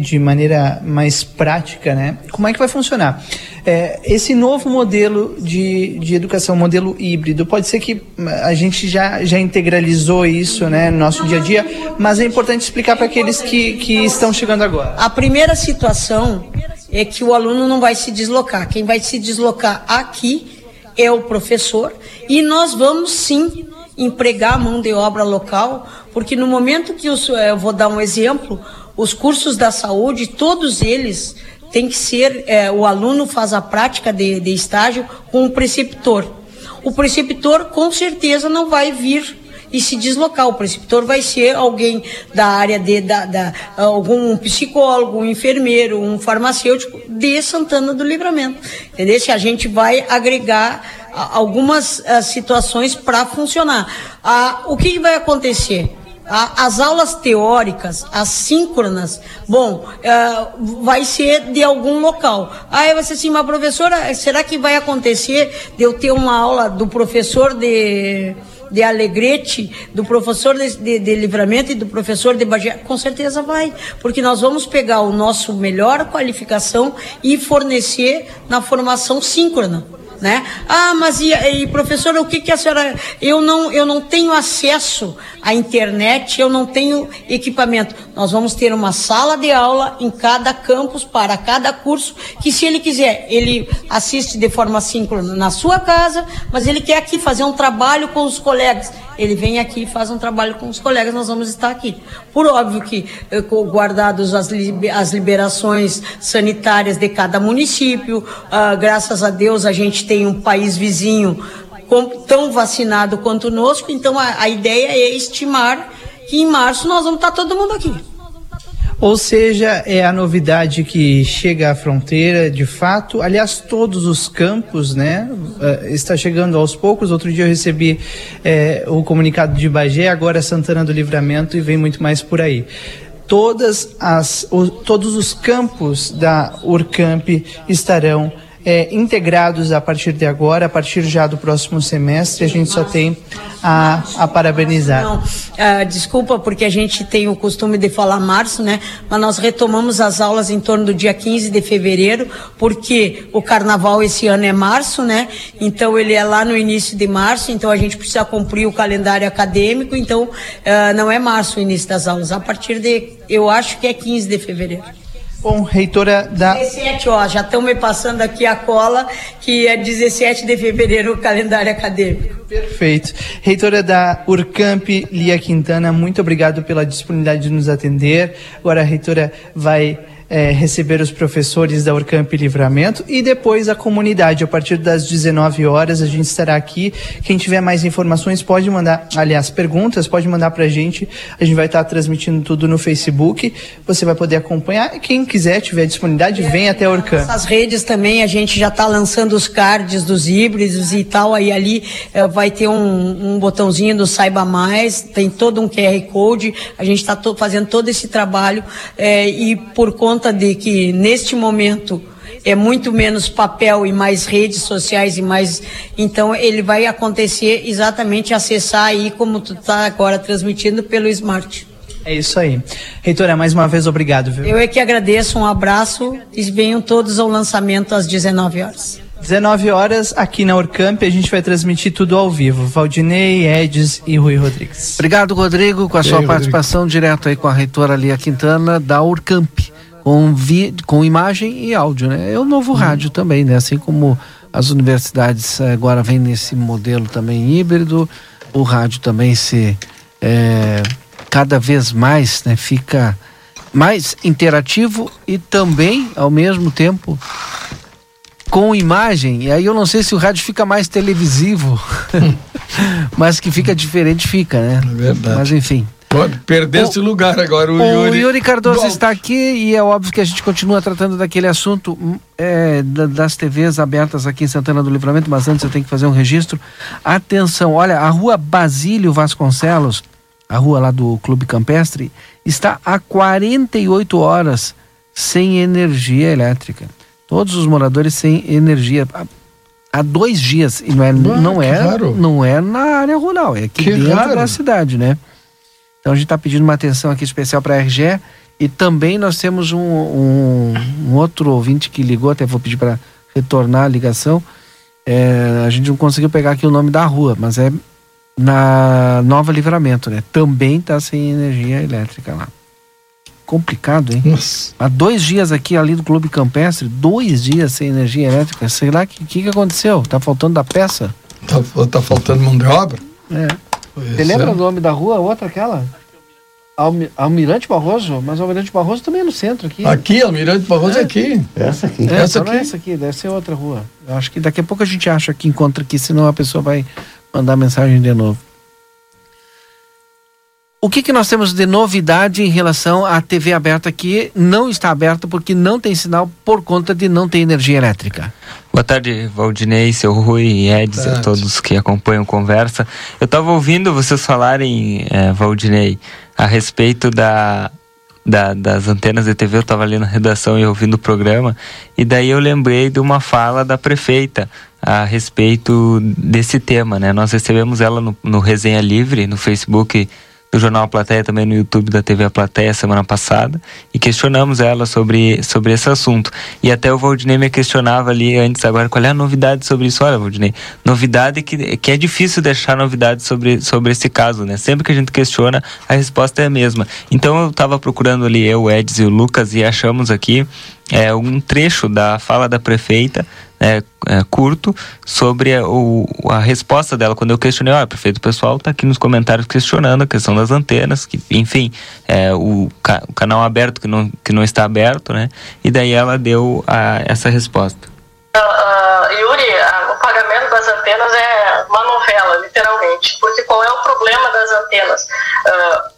de maneira mais prática, né? Como é que vai funcionar? Esse novo modelo de, de educação, modelo híbrido, pode ser que a gente já, já integralizou isso, né, no nosso dia a dia, mas é importante explicar para aqueles que, que estão chegando agora. A primeira situação é que o aluno não vai se deslocar. Quem vai se deslocar aqui é o professor e nós vamos sim empregar a mão de obra local, porque no momento que os, eu vou dar um exemplo, os cursos da saúde, todos eles têm que ser, é, o aluno faz a prática de, de estágio com o preceptor. O preceptor com certeza não vai vir e se deslocar, o preceptor vai ser alguém da área de, da, da, algum psicólogo, um enfermeiro, um farmacêutico de Santana do Livramento, entendeu? Se a gente vai agregar algumas uh, situações para funcionar. Uh, o que vai acontecer? As aulas teóricas, assíncronas, bom, vai ser de algum local. Aí você assim, mas professora, será que vai acontecer de eu ter uma aula do professor de, de Alegrete, do professor de, de, de Livramento e do professor de Bagé? Com certeza vai, porque nós vamos pegar o nosso melhor qualificação e fornecer na formação síncrona. né? Ah, mas e, e professora, o que que a senhora... Eu não, eu não tenho acesso à internet, eu não tenho equipamento. Nós vamos ter uma sala de aula em cada campus, para cada curso, que se ele quiser, ele assiste de forma síncrona na sua casa, mas ele quer aqui fazer um trabalho com os colegas. Ele vem aqui e faz um trabalho com os colegas, nós vamos estar aqui. Por óbvio que guardados as, liber, as liberações sanitárias de cada município, ah, graças a Deus a gente tem um país vizinho com, tão vacinado quanto conosco, então a, a ideia é estimar que em março nós vamos estar todo mundo aqui. Ou seja, é a novidade que chega à fronteira, de fato, aliás, todos os campos, né, está chegando aos poucos. Outro dia eu recebi é, o comunicado de Bagé, agora Santana do Livramento, e vem muito mais por aí. Todas as, o, todos os campos da URCAMP estarão é, integrados a partir de agora, a partir já do próximo semestre. A gente só tem a, a parabenizar. Não, ah, desculpa, porque a gente tem o costume de falar março, né? Mas nós retomamos as aulas em torno do dia quinze de fevereiro, porque o carnaval esse ano é março, né? Então ele é lá no início de março, então a gente precisa cumprir o calendário acadêmico, então ah, não é março o início das aulas, a partir de, eu acho que é quinze de fevereiro. Bom, reitora da... dezessete, ó, já estão me passando aqui a cola, que é dezessete de fevereiro o calendário acadêmico. Perfeito. Reitora da URCAMP, Lia Quintana, muito obrigado pela disponibilidade de nos atender. Agora a reitora vai é, receber os professores da URCAMP Livramento e depois a comunidade. A partir das dezenove horas a gente estará aqui. Quem tiver mais informações pode mandar, aliás, perguntas, pode mandar pra gente. A gente vai estar transmitindo tudo no Facebook. Você vai poder acompanhar. Quem quiser, tiver disponibilidade, é, vem até a URCAMP. As redes também, a gente já está lançando os cards dos híbridos e tal. Aí ali é, vai ter um, um botãozinho do Saiba Mais, tem todo um Q R Code. A gente está to, fazendo todo esse trabalho é, e por conta de que neste momento é muito menos papel e mais redes sociais e mais, então ele vai acontecer exatamente acessar aí como tu está agora transmitindo pelo Smart. É isso aí. Reitora, mais uma vez obrigado, viu? Eu é que agradeço, um abraço e venham todos ao lançamento às dezenove horas. dezenove horas aqui na URCAMP, a gente vai transmitir tudo ao vivo. Valdinei, Edson e Rui Rodrigues. Obrigado, Rodrigo, com a e sua aí, participação Rodrigo. Direto aí com a reitora Lia Quintana da URCAMP. Com, vi, com imagem e áudio, né? É o novo hum. rádio também, né? Assim como as universidades agora vêm nesse modelo também híbrido, o rádio também se é, cada vez mais, né? Fica mais interativo e também, ao mesmo tempo, com imagem. E aí eu não sei se o rádio fica mais televisivo, mas que fica diferente, fica, né? É verdade. Mas enfim... Perdeu esse lugar agora, o, o Yuri. O Yuri Cardoso Bom. está aqui e é óbvio que a gente continua tratando daquele assunto é, das T Vs abertas aqui em Santana do Livramento, mas antes eu tenho que fazer um registro. Atenção, olha, a rua Basílio Vasconcelos, a rua lá do Clube Campestre, está há quarenta e oito horas sem energia elétrica. Todos os moradores sem energia. Há dois dias, e não é, Ué, não, é, não é na área rural, é aqui que dentro raro. da cidade, né? Então a gente está pedindo uma atenção aqui especial para a R G E e também nós temos um, um, um outro ouvinte que ligou, até vou pedir para retornar a ligação. É, a gente não conseguiu pegar aqui o nome da rua, mas é na Nova Livramento, né? Também está sem energia elétrica lá. Complicado, hein? Nossa. Há dois dias aqui ali do Clube Campestre, dois dias sem energia elétrica. Sei lá, o que, que que aconteceu? Tá faltando da peça? Tá, tá faltando mão de obra? É. Você Isso lembra é. o nome da rua, outra aquela? Almi- Almirante Barroso, mas Almirante Barroso também é no centro aqui. Aqui, Almirante Barroso é, é aqui. Essa aqui. É, essa, aqui. Não é essa aqui, deve ser outra rua. Eu acho que daqui a pouco a gente acha que encontra aqui, senão a pessoa vai mandar mensagem de novo. O que que nós temos de novidade em relação à T V aberta que não está aberta porque não tem sinal por conta de não ter energia elétrica? Boa tarde, Valdinei, seu Rui e Edson, a todos que acompanham Conversa. Eu estava ouvindo vocês falarem, eh, Valdinei, a respeito da, da, das antenas de T V. Eu estava ali na redação e ouvindo o programa, e daí eu lembrei de uma fala da prefeita a respeito desse tema, né? Nós recebemos ela no, no Resenha Livre, no Facebook do Jornal A Plateia, também no YouTube da T V A Plateia, semana passada, e questionamos ela sobre, sobre esse assunto. E até o Valdinei me questionava ali antes, agora, qual é a novidade sobre isso? Olha, Valdinei, novidade que, que é difícil deixar novidade sobre, sobre esse caso, né? Sempre que a gente questiona, a resposta é a mesma. Então eu estava procurando ali, eu, o Edson e o Lucas, e achamos aqui é, um trecho da fala da prefeita, É, é, curto, sobre a, o, a resposta dela, quando eu questionei, ó, prefeito, o pessoal está aqui nos comentários questionando a questão das antenas, que, enfim, é, o, ca, o canal aberto que não, que não está aberto, né? E daí ela deu a, essa resposta. Uh, uh, Yuri, a, o pagamento das antenas é uma novela, literalmente, porque qual é o problema das antenas? Uh,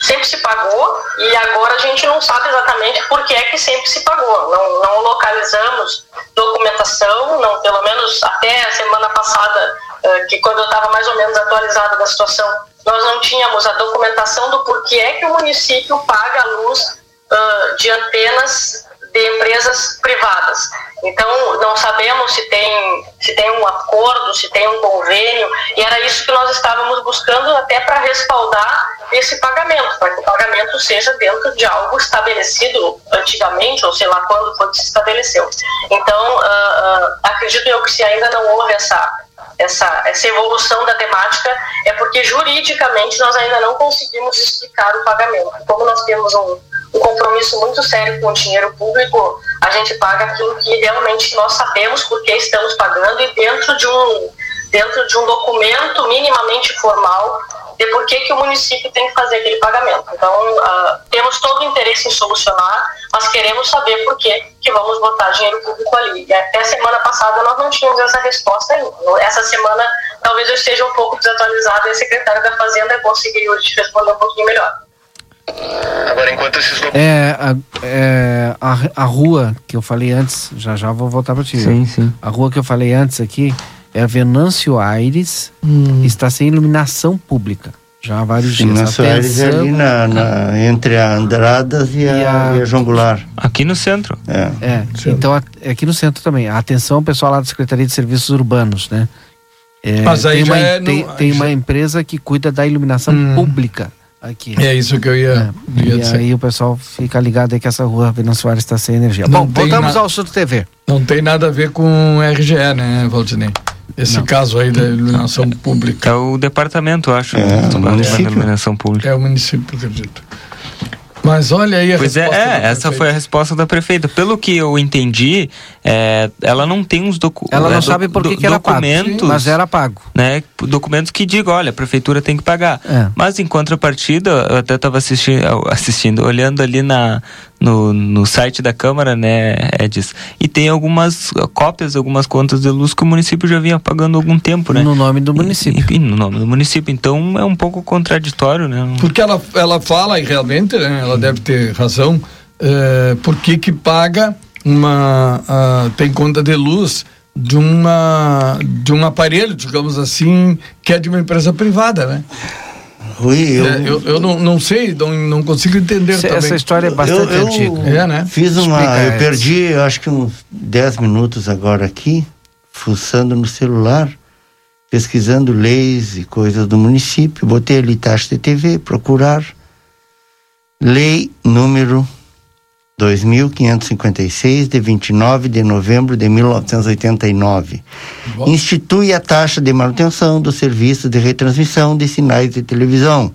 sempre se pagou e agora a gente não sabe exatamente por que é que sempre se pagou. Não, não localizamos documentação, não, pelo menos até a semana passada, que quando eu estava mais ou menos atualizada da situação, nós não tínhamos a documentação do porquê é que o município paga a luz uh, de antenas de empresas privadas. Então, não sabemos se tem, se tem um acordo, se tem um convênio, e era isso que nós estávamos buscando até para respaldar esse pagamento, para que o pagamento seja dentro de algo estabelecido antigamente, ou sei lá quando foi que se estabeleceu. Então, uh, uh, acredito eu que se ainda não houve essa, essa, essa evolução da temática, é porque juridicamente nós ainda não conseguimos explicar o pagamento. Como nós temos um um compromisso muito sério com o dinheiro público, a gente paga aquilo que realmente nós sabemos porque estamos pagando e dentro de um, dentro de um documento minimamente formal de por que que o município tem que fazer aquele pagamento. Então, uh, temos todo o interesse em solucionar, mas queremos saber por que que vamos botar dinheiro público ali. E até semana passada nós não tínhamos essa resposta ainda. Essa semana talvez eu esteja um pouco desatualizada e a secretária da Fazenda conseguiu te responder um pouquinho melhor. Agora, enquanto esses documentos... É, a, é a, a rua que eu falei antes, já já vou voltar para ti. Sim, sim. A rua que eu falei antes aqui é a Venâncio Aires, hum. está sem iluminação pública já há vários sim, dias. Venâncio Aires é ali na, na, entre a Andradas e, e, a, a, e a João Goulart. Aqui no centro. É, é no então centro. Aqui no centro também. Atenção, pessoal lá da Secretaria de Serviços Urbanos, né? É, Mas aí tem já uma, é... Tem, não, tem já... uma empresa que cuida da iluminação hum. pública. Aqui. É isso que eu ia, é. ia e dizer. E aí o pessoal fica ligado aí que essa rua Venâncio Soares está sem energia. Não Bom, voltamos na... ao Sul T V. Não tem nada a ver com R G E, né, Valdinei? Esse não. caso aí da iluminação pública. É o departamento, eu acho. É, né? o município. Da iluminação pública. É o município, acredito. Mas olha aí a pois resposta. Pois é, é essa foi a resposta da prefeita. Pelo que eu entendi, é, ela não tem uns documentos. Ela não é, sabe por do, que era pago, mas era pago. Né, documentos que digam, olha, a prefeitura tem que pagar. É. Mas em contrapartida, eu até estava assistindo, assistindo, olhando ali na, no, no site da Câmara, né, Edis, e tem algumas cópias, algumas contas de luz que o município já vinha pagando há algum tempo, né? No nome do município. E, e, no nome do município. Então é um pouco contraditório, né? Porque ela, ela fala, e realmente, né? Ela deve ter razão, é, por que que paga uma a, tem conta de luz de uma de um aparelho, digamos assim, que é de uma empresa privada, né? Rui, eu... É, eu, eu não, não sei, não, não consigo entender também. Essa história é bastante eu, eu antiga. É, né? Fiz uma, Explica eu perdi, essa. acho que uns dez minutos agora aqui, fuçando no celular, pesquisando leis e coisas do município, botei ali taxa de T V, procurar. Lei número dois mil quinhentos e cinquenta e seis, de vinte e nove de novembro de mil novecentos e oitenta e nove. Bom. Institui a taxa de manutenção dos serviços de retransmissão de sinais de televisão.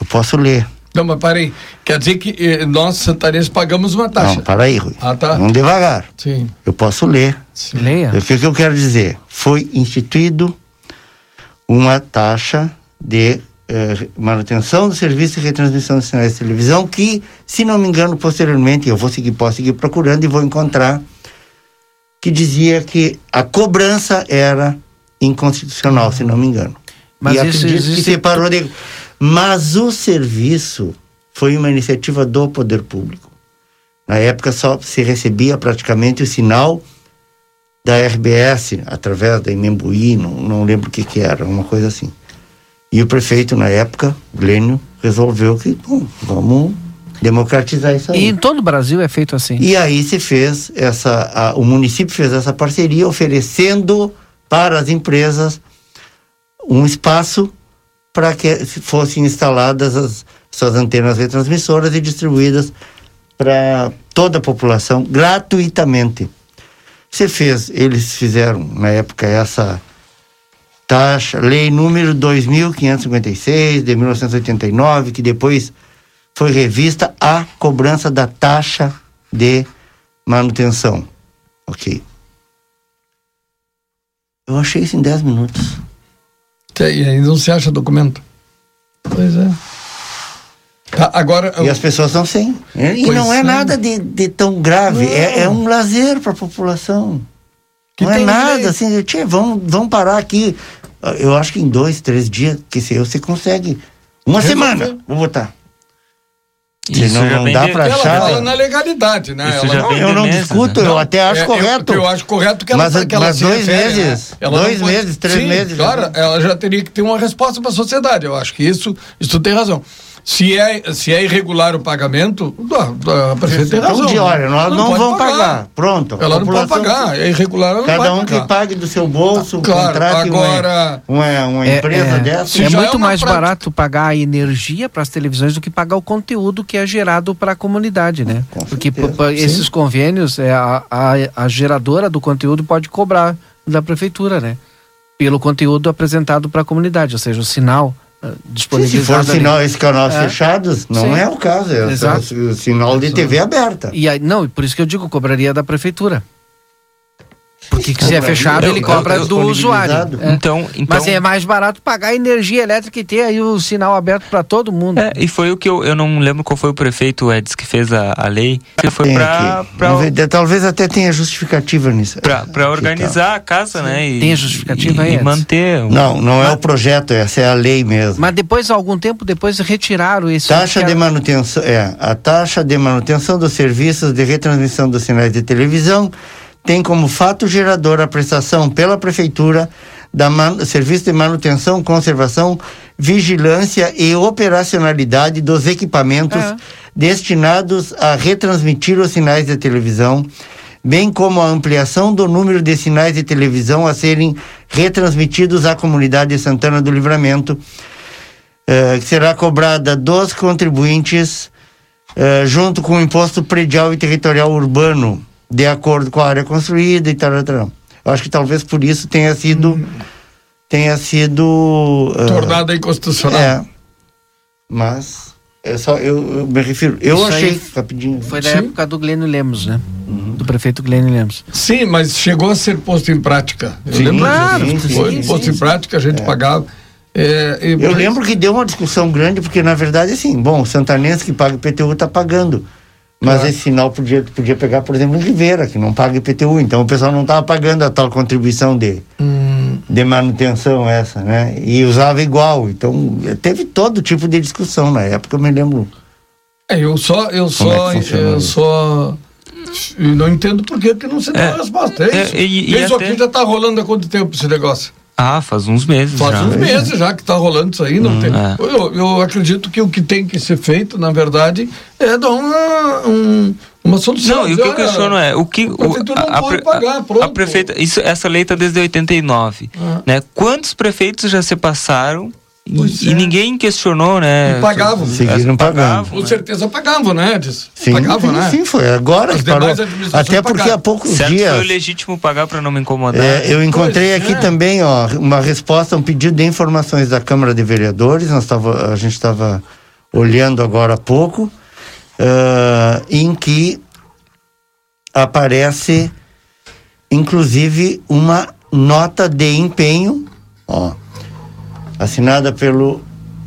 Eu posso ler. Não, mas para aí. Quer dizer que eh, nós, santanenses, pagamos uma taxa. Não, para aí, Rui. Ah, tá. Vamos devagar. Sim. Eu posso ler. Sim. Leia. O que eu quero dizer? Foi instituído uma taxa de É, manutenção do serviço e retransmissão de sinais de televisão, que, se não me engano, posteriormente, eu vou seguir, posso seguir procurando e vou encontrar, que dizia que a cobrança era inconstitucional, se não me engano. Mas e isso existe... que separou de... Mas o serviço foi uma iniciativa do poder público. Na época só se recebia praticamente o sinal da R B S, através da Imembuí, não, não lembro o que que era, uma coisa assim. E o prefeito, na época, Glênio, resolveu que, bom, vamos democratizar isso aí. E em todo o Brasil é feito assim. E aí se fez essa... A, o município fez essa parceria oferecendo para as empresas um espaço para que fossem instaladas as suas antenas retransmissoras e distribuídas para toda a população gratuitamente. Se fez, eles fizeram na época essa taxa, lei número dois mil quinhentos e cinquenta e seis de mil novecentos e oitenta e nove, que depois foi revista, a cobrança da taxa de manutenção. Ok. Eu achei isso em dez minutos. E ainda não se acha documento? Pois é. Tá, agora, eu... E as pessoas estão sem. E pois não é, é. nada de, de tão grave. É, é um lazer para a população. Que não é nada jeito. assim. Tchê, vamos, vamos parar aqui. Eu acho que em dois, três dias, que se eu, você consegue. Uma Resolver. semana, vou botar. Isso não, não dá de... pra achar. Ela fala na legalidade, né? Ela... Não, eu não discuto, né? eu não, até acho é, correto. Eu, eu acho correto que ela Mas, que ela mas dois refere, meses, né? ela dois pode... meses, três Sim, meses. Claro, ela já teria que ter uma resposta para a sociedade. Eu acho que isso, isso tu tem razão. Se é, se é irregular o pagamento, a prefeita tem razão. De hora, nós não, não vão pagar. pagar. Pronto. Ela não pode pagar. É irregular, ela não Cada um pagar. que pague do seu bolso, claro, contrate agora, uma, uma, uma é, empresa é, dessa. É muito é mais prática. barato pagar a energia para as televisões do que pagar o conteúdo que é gerado para a comunidade, né? Com Porque p- p- esses convênios, é, a, a, a geradora do conteúdo pode cobrar da prefeitura, né? Pelo conteúdo apresentado para a comunidade, ou seja, o sinal. Sim, se for sinal, esses canais é. fechados, não Sim. é o caso, é Exato. o sinal de Exato. T V aberta. E aí, não, por isso que eu digo, cobraria da prefeitura. Porque se é fechado, ele cobra do usuário. É. Então, então... Mas é mais barato pagar a energia elétrica e ter aí o sinal aberto para todo mundo. É, e foi o que eu, eu não lembro qual foi o prefeito, Edson, que fez a, a lei. Que foi pra, pra, talvez até tenha justificativa nisso. Para organizar tá. a casa, Sim. né? E, tem justificativa aí, E, e manter... Um... Não, não é o projeto, essa é a lei mesmo. Mas depois, há algum tempo, depois retiraram esse... Taxa de era... manutenção, é. A taxa de manutenção dos serviços de retransmissão dos sinais de televisão tem como fato gerador a prestação pela Prefeitura da man... Serviço de Manutenção, Conservação, Vigilância e Operacionalidade dos equipamentos é. destinados a retransmitir os sinais de televisão, bem como a ampliação do número de sinais de televisão a serem retransmitidos à comunidade de Santana do Livramento, eh, que será cobrada dos contribuintes eh, junto com o Imposto Predial e Territorial Urbano, de acordo com a área construída e tal, tal. Eu acho que talvez por isso tenha sido... Hum. Tenha sido... Tornada uh, inconstitucional. É. Mas, é só, eu, eu me refiro... Eu isso achei... Rapidinho. Foi da época do Glênio Lemos, né? Uhum. Do prefeito Glênio Lemos. Sim, mas chegou a ser posto em prática. Eu sim, lembro claro. Disso. Sim, sim, posto sim, em prática, a gente é. pagava... É, e, eu mas... lembro que deu uma discussão grande, porque na verdade, assim, bom, o santanense que paga I P T U está pagando. Mas claro. esse sinal podia, podia pegar, por exemplo, em Ribeira, que não paga I P T U. Então o pessoal não estava pagando a tal contribuição de, hum. de manutenção essa, né? E usava igual. Então teve todo tipo de discussão na época, eu me lembro. É, eu só... Eu só, é eu só não entendo por que não se dá é, a resposta. É isso. É, e, e isso até... aqui já está rolando há quanto tempo esse negócio? Ah, faz uns meses faz já. Faz uns meses já que está rolando isso aí. Não hum, tem... é. eu, eu acredito que o que tem que ser feito, na verdade, é dar uma, um, uma solução. Não, e o que eu questiono é... O que, a prefeitura não a, pode a, pagar, pronto. A prefeita, isso, essa lei está desde oitenta e nove. Ah. Né? Quantos prefeitos já se passaram pois e é. ninguém questionou, né? E pagavam. Seguiram pagando. Com certeza pagavam, né, Edson? Sim, pagavam, sim, né? Sim, foi. Agora que parou. Até porque pagavam. há poucos certo dias... Certo foi legítimo pagar para não me incomodar. É, eu encontrei pois aqui é. também, ó, uma resposta, um pedido de informações da Câmara de Vereadores. Nós tava, a gente estava olhando agora há pouco, uh, em que aparece, inclusive, uma nota de empenho, ó, assinada pelo...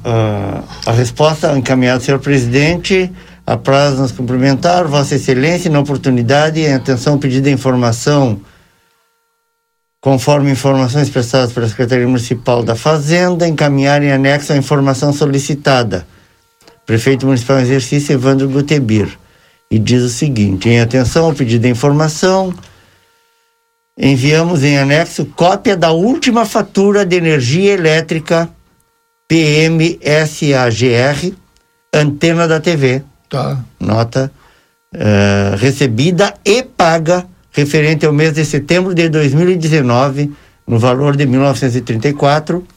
Uh, a resposta encaminhada ao senhor presidente, a prazo nos cumprimentar, vossa excelência, na oportunidade, em atenção pedida informação, conforme informações prestadas pela Secretaria Municipal da Fazenda, encaminhar em anexo a informação solicitada. Prefeito Municipal em Exercício, Evandro Gutebir. E diz o seguinte, em atenção ao pedido de informação... Enviamos em anexo cópia da última fatura de energia elétrica P M S A G R, antena da T V. Tá. Nota uh, recebida e paga referente ao mês de setembro de dois mil e dezenove, no valor de mil novecentos e trinta e quatro,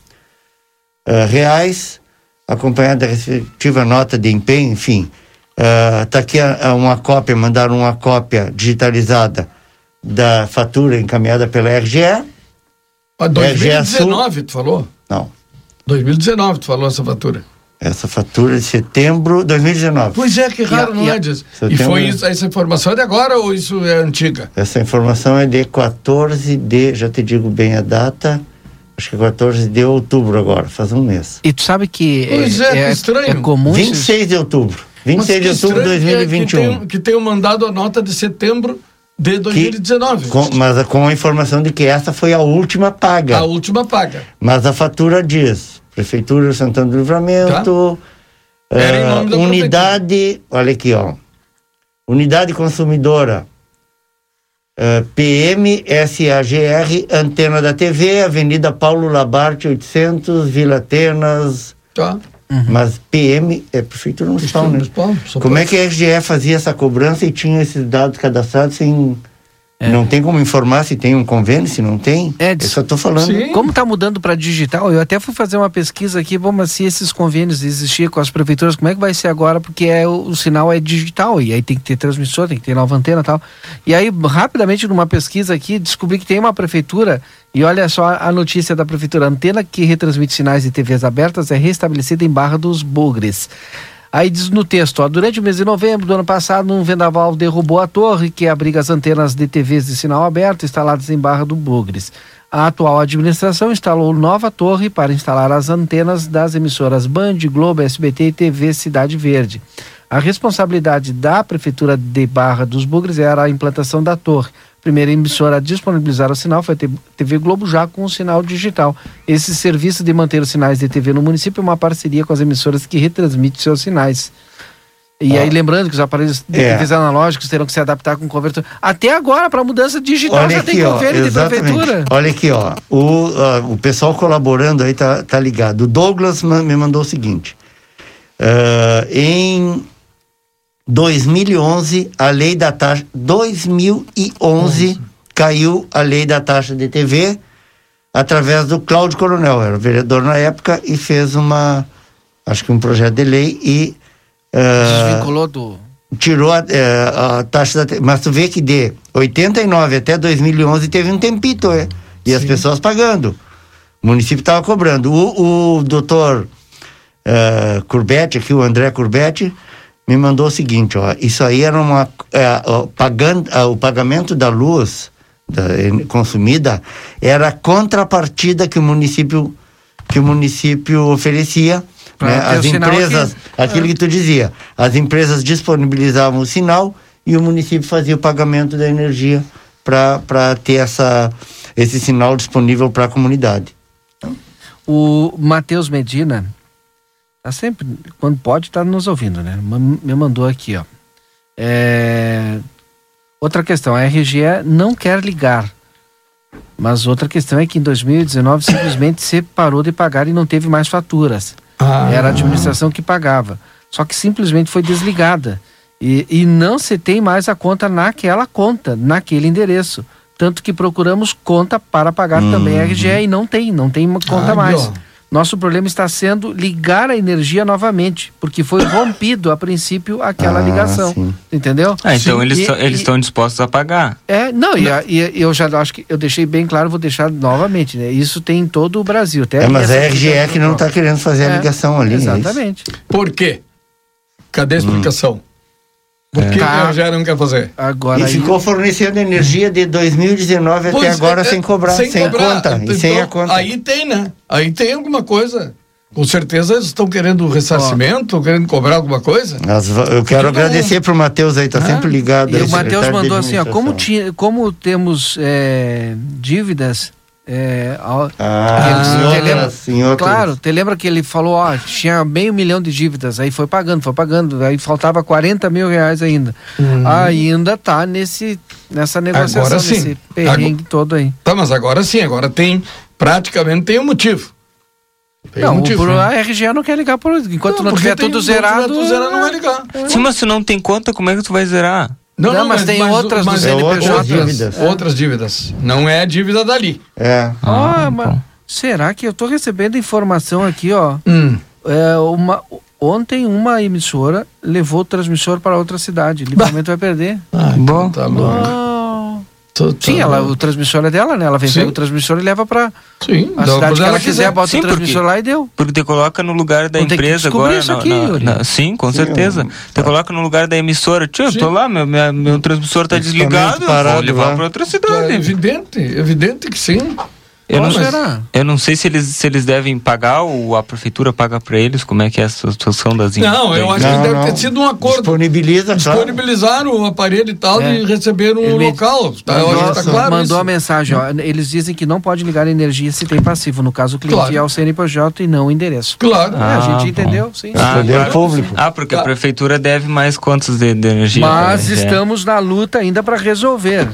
uh, reais, acompanhada da respectiva nota de empenho, enfim. Está uh, aqui a, a uma cópia, mandaram uma cópia digitalizada da fatura encaminhada pela R G E. Ah, dois mil e dezenove, Sul... tu falou? Não. dois mil e dezenove, tu falou essa fatura. Essa fatura de setembro de dois mil e dezenove. Pois é, que raro, não é disso. E foi isso, essa informação é de agora ou isso é antiga? Essa informação é de quatorze de, já te digo bem a data, acho que é quatorze de outubro agora, faz um mês. E tu sabe que pois é, é, que estranho. É comum... vinte e seis de outubro. vinte e seis de outubro de dois mil e vinte e um. Que tem, que tem mandado a nota de setembro de dois mil e dezenove. Que, com, mas com a informação de que essa foi a última paga. A última paga. Mas a fatura diz, Prefeitura Santana do Livramento, tá. uh, Unidade, olha aqui, ó. Unidade Consumidora, uh, P M S A G R, Antena da T V, Avenida Paulo Labarte, oitocentos, Vila Atenas. Tá. Uhum. Mas P M é Prefeitura Municipal, né? Municipal, como é que a R G E fazia essa cobrança e tinha esses dados cadastrados sem... É. Não tem como informar se tem um convênio, se não tem. Edson, eu só estou falando. Sim. Como está mudando para digital, eu até fui fazer uma pesquisa aqui, bom, mas se esses convênios existiam com as prefeituras, como é que vai ser agora? Porque é, o, o sinal é digital, e aí tem que ter transmissor, tem que ter nova antena e tal. E aí, rapidamente, numa pesquisa aqui, descobri que tem uma prefeitura, e olha só a notícia da prefeitura, a antena que retransmite sinais de T Vs abertas é restabelecida em Barra dos Bugres. Aí diz no texto, ó, durante o mês de novembro do ano passado, um vendaval derrubou a torre que abriga as antenas de T Vs de sinal aberto instaladas em Barra do Bugres. A atual administração instalou nova torre para instalar as antenas das emissoras Band, Globo, S B T e T V Cidade Verde. A responsabilidade da Prefeitura de Barra dos Bugres era a implantação da torre. A primeira emissora a disponibilizar o sinal foi a T V Globo, já com o sinal digital. Esse serviço de manter os sinais de T V no município é uma parceria com as emissoras que retransmitem seus sinais. E ah. aí, lembrando que os aparelhos de é. T Vs analógicos terão que se adaptar com convertor. Até agora, para a mudança digital, olha já aqui, tem convênio de prefeitura. Olha aqui, ó. O, uh, o pessoal colaborando aí tá, tá ligado. O Douglas me mandou o seguinte. Uh, em... dois mil e onze, a lei da taxa... dois mil e onze, onze. Caiu a lei da taxa de T V através do Cláudio Coronel, era vereador na época e fez uma... acho que um projeto de lei e... Uh, desvinculou do... Tirou a, uh, a taxa da... Mas tu vê que de oitenta e nove até dois mil e onze teve um tempito, é? E sim, as pessoas pagando. O município estava cobrando. O, o doutor uh, Curbetti, aqui o André Curbetti, me mandou o seguinte, ó, isso aí era uma, é, ó, pagando, é, o pagamento da luz da, consumida era a contrapartida que o município, que o município oferecia, né? As empresas, que... aquilo que tu dizia, as empresas disponibilizavam o sinal e o município fazia o pagamento da energia para ter essa, esse sinal disponível para a comunidade. O Matheus Medina tá sempre, quando pode, tá nos ouvindo, né? Me mandou aqui, ó. É... Outra questão, a R G E não quer ligar. Mas outra questão é que em dois mil e dezenove simplesmente se parou de pagar e não teve mais faturas. Ah. Era a administração que pagava. Só que simplesmente foi desligada. E, e não se tem mais a conta naquela conta, naquele endereço. Tanto que procuramos conta para pagar hum. também a R G E e não tem, não tem conta ah, mais. Bom. Nosso problema está sendo ligar a energia novamente, porque foi rompido a princípio aquela ah, ligação, sim. entendeu? Ah, então eles, e, so, eles e, estão dispostos a pagar. É, não, não. E, a, e eu já acho que eu deixei bem claro, vou deixar novamente, né? Isso tem em todo o Brasil. Até é, mas a R G E que não está querendo fazer é, a ligação ali. Exatamente. É por quê? Cadê a explicação? Hum. Por que é. a R G E não quer fazer? Agora e aí... ficou fornecendo energia de dois mil e dezenove pois até agora é, sem cobrar, sem, sem cobrar, conta. Então, e sem a conta. Aí tem, né? Aí tem alguma coisa. Com certeza eles estão querendo ressarcimento, oh. querendo cobrar alguma coisa. Mas eu quero então, agradecer pro Matheus aí, tá ah, sempre ligado. E o Matheus mandou assim, ó, como, ti, como temos é, dívidas... É, ao, ah, ele, outras, lembra, sim, claro, te lembra que ele falou, ó, tinha meio milhão de dívidas, aí foi pagando, foi pagando, aí faltava quarenta mil reais ainda. Hum. Ainda tá nesse, nessa negociação, agora sim. nesse perrengue agora, todo aí. Tá, mas agora sim, agora tem, praticamente tem um motivo. Tem não, um motivo, o, né? A R G E não quer ligar, por, enquanto não, não tiver tem, tudo zerado, tudo zerado, não vai ligar. Sim, mas se não tem conta, como é que tu vai zerar? Não, não, não, mas, mas tem mas, outras mas, mas é, outras dívidas. Outras dívidas. Não é a dívida dali. É. Ah, ah mas... Será que eu tô recebendo informação aqui, ó? Hum. É uma... Ontem uma emissora levou o transmissor para outra cidade. O Livramento vai perder. Ah, bom. Então tá bom. Oh. Sim, ela, o transmissor é dela, né? Ela vem, pega o transmissor e leva para a cidade que, que ela quiser, quiser. Bota sim, o transmissor porque, lá e deu. Porque te coloca no lugar da Vou empresa agora. Isso aqui, na, na, na, sim, com sim, certeza. Eu, te tá. coloca no lugar da emissora. Tio, eu tô lá, meu, minha, meu transmissor tá desligado, parado, vou levar para outra cidade. É evidente, evidente que sim. Eu não, será? eu não sei se eles, se eles devem pagar ou a prefeitura paga para eles, como é que é a situação das... Não, eu acho não, que deve não. ter sido um acordo. Disponibiliza, Disponibilizaram claro. o aparelho e tal é. e receberam Ele... o local. Tá, eu acho que tá claro mandou isso. a mensagem, ó, eles dizem que não pode ligar energia se tem passivo, no caso o cliente claro. é o C N P J e não o endereço. Claro. Ah, é, a gente entendeu, sim. Ah, entendeu claro. público. Ah, porque tá. a prefeitura deve mais quantos de, de energia. Mas estamos na luta ainda para resolver.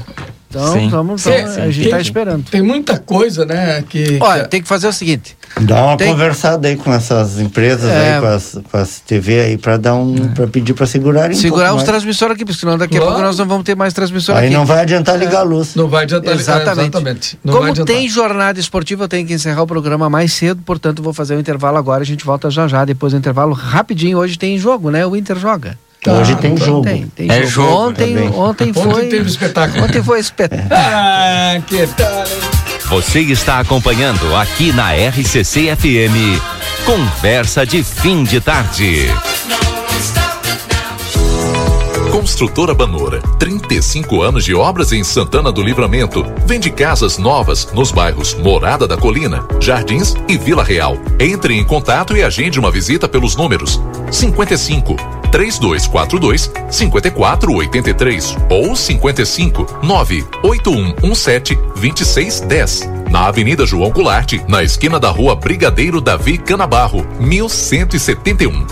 Então, sim. Vamos, sim, vamos, sim, a gente está esperando. Tem muita coisa, né? Que, Olha, que... tem que fazer o seguinte. Dá uma tem... conversada aí com essas empresas é... aí, com as, com as T V aí, para dar um, é. para pedir para segurarem um Segurar os transmissores aqui, porque senão daqui a claro. pouco nós não vamos ter mais transmissores aqui. Aí não vai adiantar ligar a luz. Não vai adiantar exatamente. ligar, exatamente. Não Como vai adiantar. Tem jornada esportiva, eu tenho que encerrar o programa mais cedo, portanto vou fazer o intervalo agora, a gente volta já já, depois do intervalo, rapidinho. Hoje tem jogo, né? O Inter joga. Tá, hoje tem jogo. Tem, tem é jogo. jogo. Ontem, ontem foi. Ontem teve espetáculo. Ontem foi espetáculo. Ah, que tal, hein? Você está acompanhando aqui na R C C F M Conversa de Fim de Tarde. Construtora Banora, trinta e cinco anos de obras em Santana do Livramento. Vende casas novas nos bairros Morada da Colina, Jardins e Vila Real. Entre em contato e agende uma visita pelos números cinquenta e cinco, três dois quatro dois, cinquenta e quatro oitenta e três ou cinquenta e cinco, nove oito um um sete, vinte e seis dez. Na Avenida João Goulart, na esquina da Rua Brigadeiro Davi Canabarro, mil cento e setenta e um.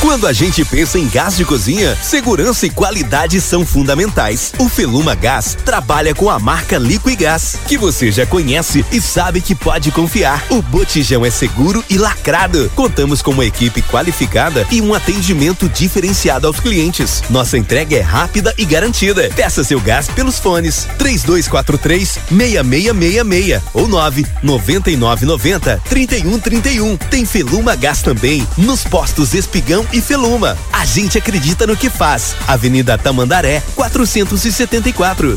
Quando a gente pensa em gás de cozinha, segurança e qualidade são fundamentais. O Feluma Gás trabalha com a marca Liquigás, que você já conhece e sabe que pode confiar. O botijão é seguro e lacrado. Contamos com uma equipe qualificada e um atendimento diferenciado aos clientes. Nossa entrega é rápida e garantida. Peça seu gás pelos fones três dois quatro três, seis seis seis seis ou nove nove nove nove zero, três um três um. Tem Feluma Gás também nos postos Espigão e Feluma. A gente acredita no que faz. Avenida Tamandaré, quatrocentos e setenta e quatro.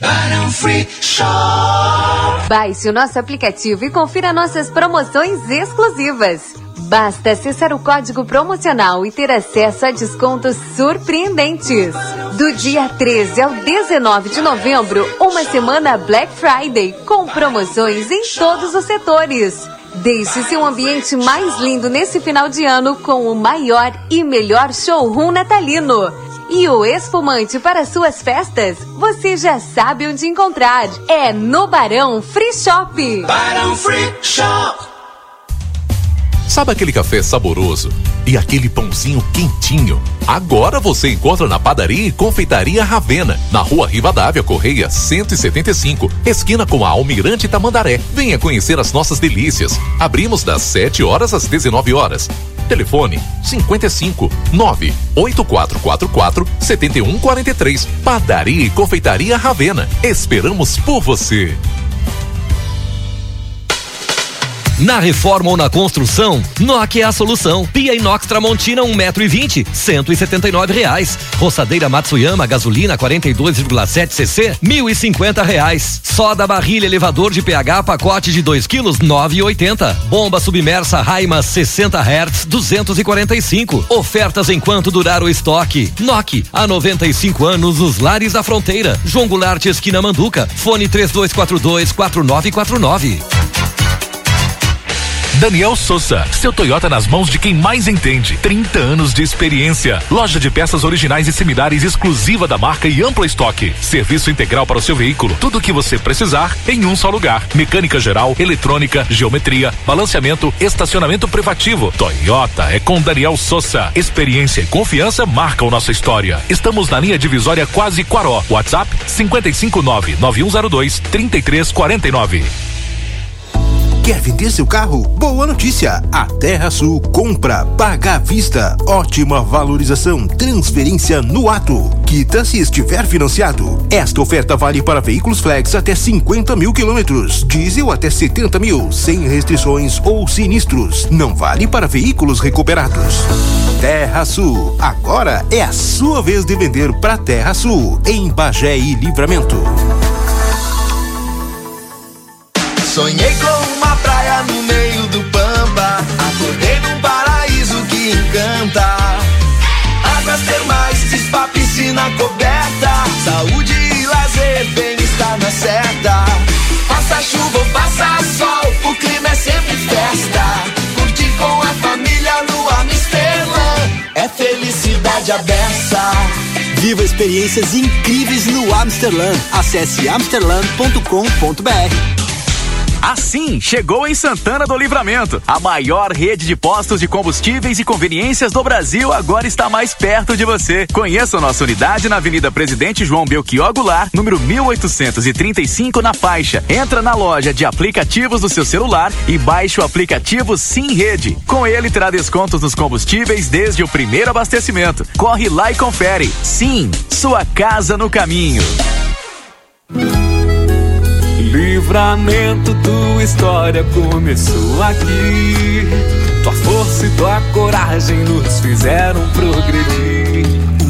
Barão Free Shop. Baixe o nosso aplicativo e confira nossas promoções exclusivas. Basta acessar o código promocional e ter acesso a descontos surpreendentes. Do dia treze ao dezenove de novembro, uma semana Black Friday, com promoções em todos os setores. Deixe seu ambiente mais lindo nesse final de ano com o maior e melhor showroom natalino. E o espumante para suas festas, você já sabe onde encontrar. É no Barão Free Shop. Barão Free Shop. Sabe aquele café saboroso e aquele pãozinho quentinho? Agora você encontra na Padaria e Confeitaria Ravena, na Rua Rivadávia Correia, cento e setenta e cinco, esquina com a Almirante Tamandaré. Venha conhecer as nossas delícias. Abrimos das sete horas às dezenove horas. Telefone cinquenta e cinco, nove oito quatro quatro quatro, sete um quatro três. Padaria e Confeitaria Ravena. Esperamos por você. Na reforma ou na construção, N O C é a solução. Pia inox Tramontina um metro e vinte, cento e setenta e nove reais. Roçadeira Matsuyama gasolina quarenta e dois vírgula sete cc, mil e cinquenta reais. Soda barrilha elevador de pH pacote de dois quilos, nove e oitenta. Bomba submersa Raima sessenta hertz, duzentos e quarenta e cinco. Ofertas enquanto durar o estoque. N O C, há noventa e cinco anos nos lares da fronteira. João Goulart, esquina Manduca. Fone três dois quatro dois, quatro nove quatro nove. Daniel Souza, seu Toyota nas mãos de quem mais entende. trinta anos de experiência. Loja de peças originais e similares exclusiva da marca e amplo estoque. Serviço integral para o seu veículo. Tudo o que você precisar em um só lugar. Mecânica geral, eletrônica, geometria, balanceamento, estacionamento privativo. Toyota é com Daniel Souza. Experiência e confiança marcam nossa história. Estamos na linha divisória Quase Quaró. WhatsApp cinquenta e cinco nove nove um zero dois, trinta e três quarenta e nove. Quer vender seu carro? Boa notícia! A Terra Sul compra, paga à vista, ótima valorização, transferência no ato. Quita se estiver financiado. Esta oferta vale para veículos flex até cinquenta mil quilômetros, diesel até setenta mil, sem restrições ou sinistros. Não vale para veículos recuperados. Terra Sul. Agora é a sua vez de vender para Terra Sul, em Bagé e Livramento. Sonhei com uma praia no meio do Pampa, acordei num paraíso que encanta. Águas termais, spa, piscina coberta, saúde e lazer, bem-estar na certa. Passa chuva ou passa sol, o clima é sempre festa. Curtir com a família no Amsterlan, é felicidade à beça. Viva experiências incríveis no Amsterlan. Acesse amsterlan ponto com ponto b r. Assim, chegou em Santana do Livramento. A maior rede de postos de combustíveis e conveniências do Brasil agora está mais perto de você. Conheça nossa unidade na Avenida Presidente João Goulart, número mil oitocentos e trinta e cinco, na Faixa. Entra na loja de aplicativos do seu celular e baixe o aplicativo Sim Rede. Com ele terá descontos nos combustíveis desde o primeiro abastecimento. Corre lá e confere. Sim, sua casa no caminho. Livramento, tua história começou aqui. Tua força e tua coragem nos fizeram progredir.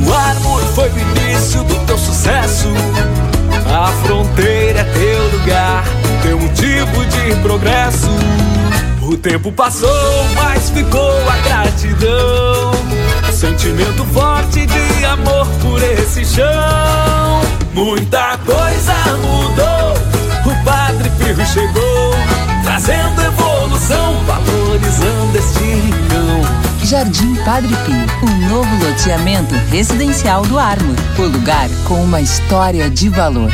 O árvore foi o início do teu sucesso. A fronteira é teu lugar, teu motivo de progresso. O tempo passou, mas ficou a gratidão. Sentimento forte de amor por esse chão. Muita coisa mudou. O Padre Firro chegou, trazendo evolução, valorizando este rincão. Jardim Padre Pio, um novo loteamento residencial do Ármor, o lugar com uma história de valor.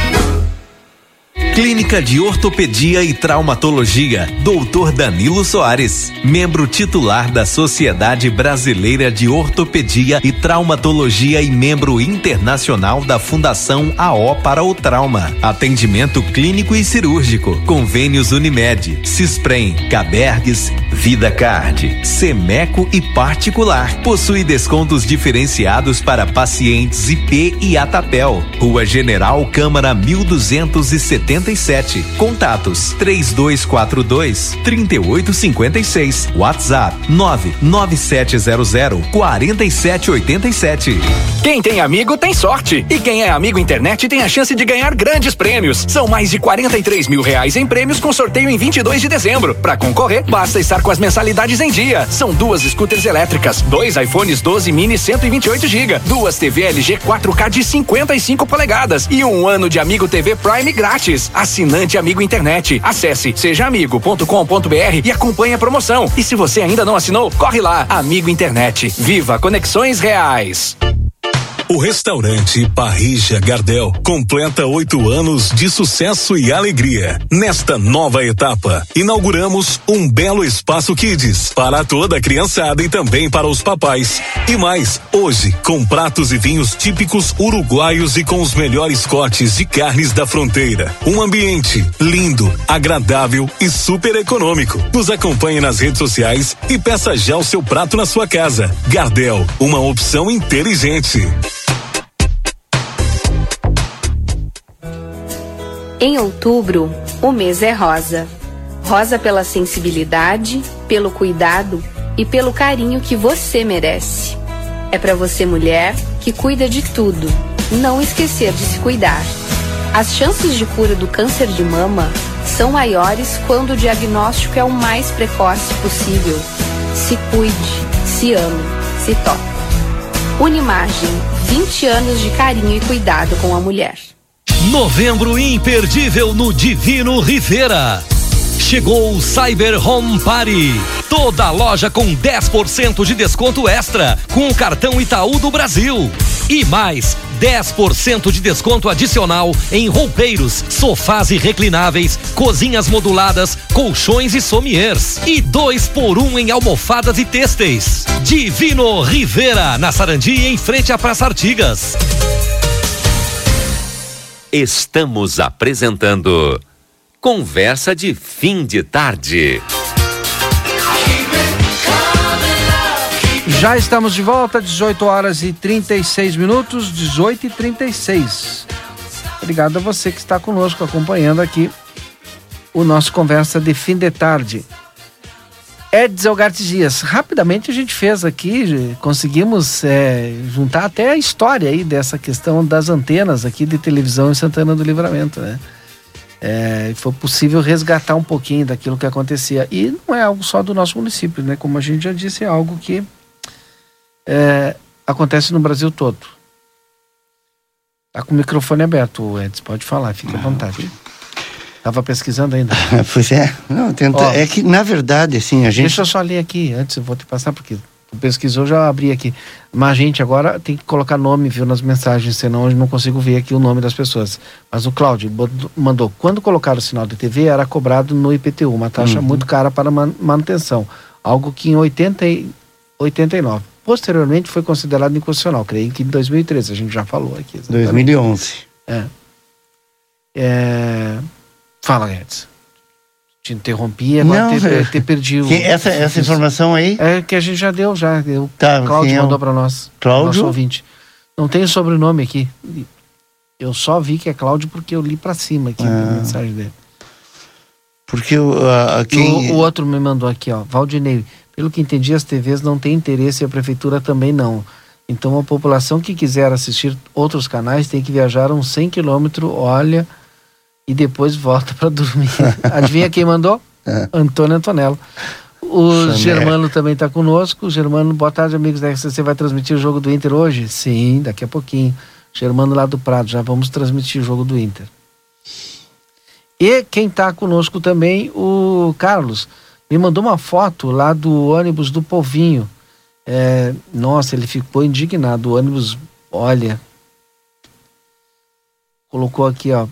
Clínica de Ortopedia e Traumatologia, doutor Danilo Soares, membro titular da Sociedade Brasileira de Ortopedia e Traumatologia e membro internacional da Fundação A O para o Trauma. Atendimento clínico e cirúrgico, convênios Unimed, Cisprem, Cabergues, VidaCard, Semeco e particular. Possui descontos diferenciados para pacientes I P e Atapel. Rua General Câmara mil duzentos e setenta. Contatos três dois quatro dois, três oito cinco seis. WhatsApp nove nove sete zero zero, quatro sete oito sete. Quem tem amigo tem sorte. E quem é Amigo Internet tem a chance de ganhar grandes prêmios. São mais de quarenta e três mil reais em prêmios com sorteio em vinte e dois de dezembro. Para concorrer, basta estar com as mensalidades em dia. São duas scooters elétricas, dois iPhones doze mini cento e vinte e oito gigabytes, duas T V L G quatro K de cinquenta e cinco polegadas e um ano de Amigo T V Prime grátis. Assinante Amigo Internet. Acesse seja amigo ponto com ponto b r e acompanhe a promoção. E se você ainda não assinou, corre lá. Amigo Internet. Viva conexões reais. O restaurante Parrija Gardel completa oito anos de sucesso e alegria. Nesta nova etapa, inauguramos um belo espaço Kids para toda a criançada e também para os papais. E mais, hoje, com pratos e vinhos típicos uruguaios e com os melhores cortes de carnes da fronteira. Um ambiente lindo, agradável e super econômico. Nos acompanhe nas redes sociais e peça já o seu prato na sua casa. Gardel, uma opção inteligente. Em outubro, o mês é rosa. Rosa pela sensibilidade, pelo cuidado e pelo carinho que você merece. É pra você, mulher, que cuida de tudo, não esquecer de se cuidar. As chances de cura do câncer de mama são maiores quando o diagnóstico é o mais precoce possível. Se cuide, se ame, se toque. Unimagem, vinte anos de carinho e cuidado com a mulher. Novembro imperdível no Divino Rivera. Chegou o Cyber Home Party. Toda loja com dez por cento de desconto extra com o cartão Itaú do Brasil. E mais dez por cento de desconto adicional em roupeiros, sofás e reclináveis, cozinhas moduladas, colchões e sommiers. E dois por um em almofadas e têxteis. Divino Rivera, na Sarandi, em frente à Praça Artigas. Estamos apresentando Conversa de Fim de Tarde. Já estamos de volta, dezoito horas e trinta e seis minutos, dezoito e trinta e seis. Obrigado a você que está conosco, acompanhando aqui o nosso Conversa de Fim de Tarde. Edson Dias, rapidamente a gente fez aqui, conseguimos é, juntar até a história aí dessa questão das antenas aqui de televisão em Santana do Livramento, né? É, foi possível resgatar um pouquinho daquilo que acontecia. E não é algo só do nosso município, né? Como a gente já disse, é algo que é, acontece no Brasil todo. Tá com o microfone aberto, Edson, pode falar, fica à vontade. Estava pesquisando ainda. Pois é. Não, tenta... Ó, é que, na verdade, assim, a gente... Deixa eu só ler aqui, antes eu vou te passar, porque tu pesquisou, já abri aqui. Mas, gente, agora tem que colocar nome, viu, nas mensagens, senão eu não consigo ver aqui o nome das pessoas. Mas o Cláudio mandou, quando colocaram o sinal de T V, era cobrado no I P T U, uma taxa uhum. muito cara para man- manutenção, algo que em oitenta e nove posteriormente foi considerado inconstitucional, creio que em dois mil e treze, a gente já falou aqui. Exatamente. dois mil e onze. É. É... Fala, Edson. Te interrompi, agora não, ter, ter perdido. Essa, essa informação aí? É que a gente já deu, já. O tá, Cláudio mandou é? para nós. Cláudio? Nosso ouvinte. Não tem sobrenome aqui. Eu só vi que é Cláudio porque eu li para cima aqui ah. a mensagem dele. Porque uh, quem... o, o outro me mandou aqui, ó. Valdinei, pelo que entendi, as T Vs não têm interesse e a prefeitura também não. Então a população que quiser assistir outros canais tem que viajar uns cem quilômetros, olha... E depois volta para dormir. Adivinha quem mandou? É. Antônio Antonello. O Xander. Germano também está conosco. Germano, boa tarde, amigos da R C C. Vai transmitir o jogo do Inter hoje? Sim, daqui a pouquinho. Germano lá do Prado, já vamos transmitir o jogo do Inter. E quem está conosco também, o Carlos, me mandou uma foto lá do ônibus do Povinho. É, nossa, ele ficou indignado. O ônibus, olha... Colocou aqui, ó.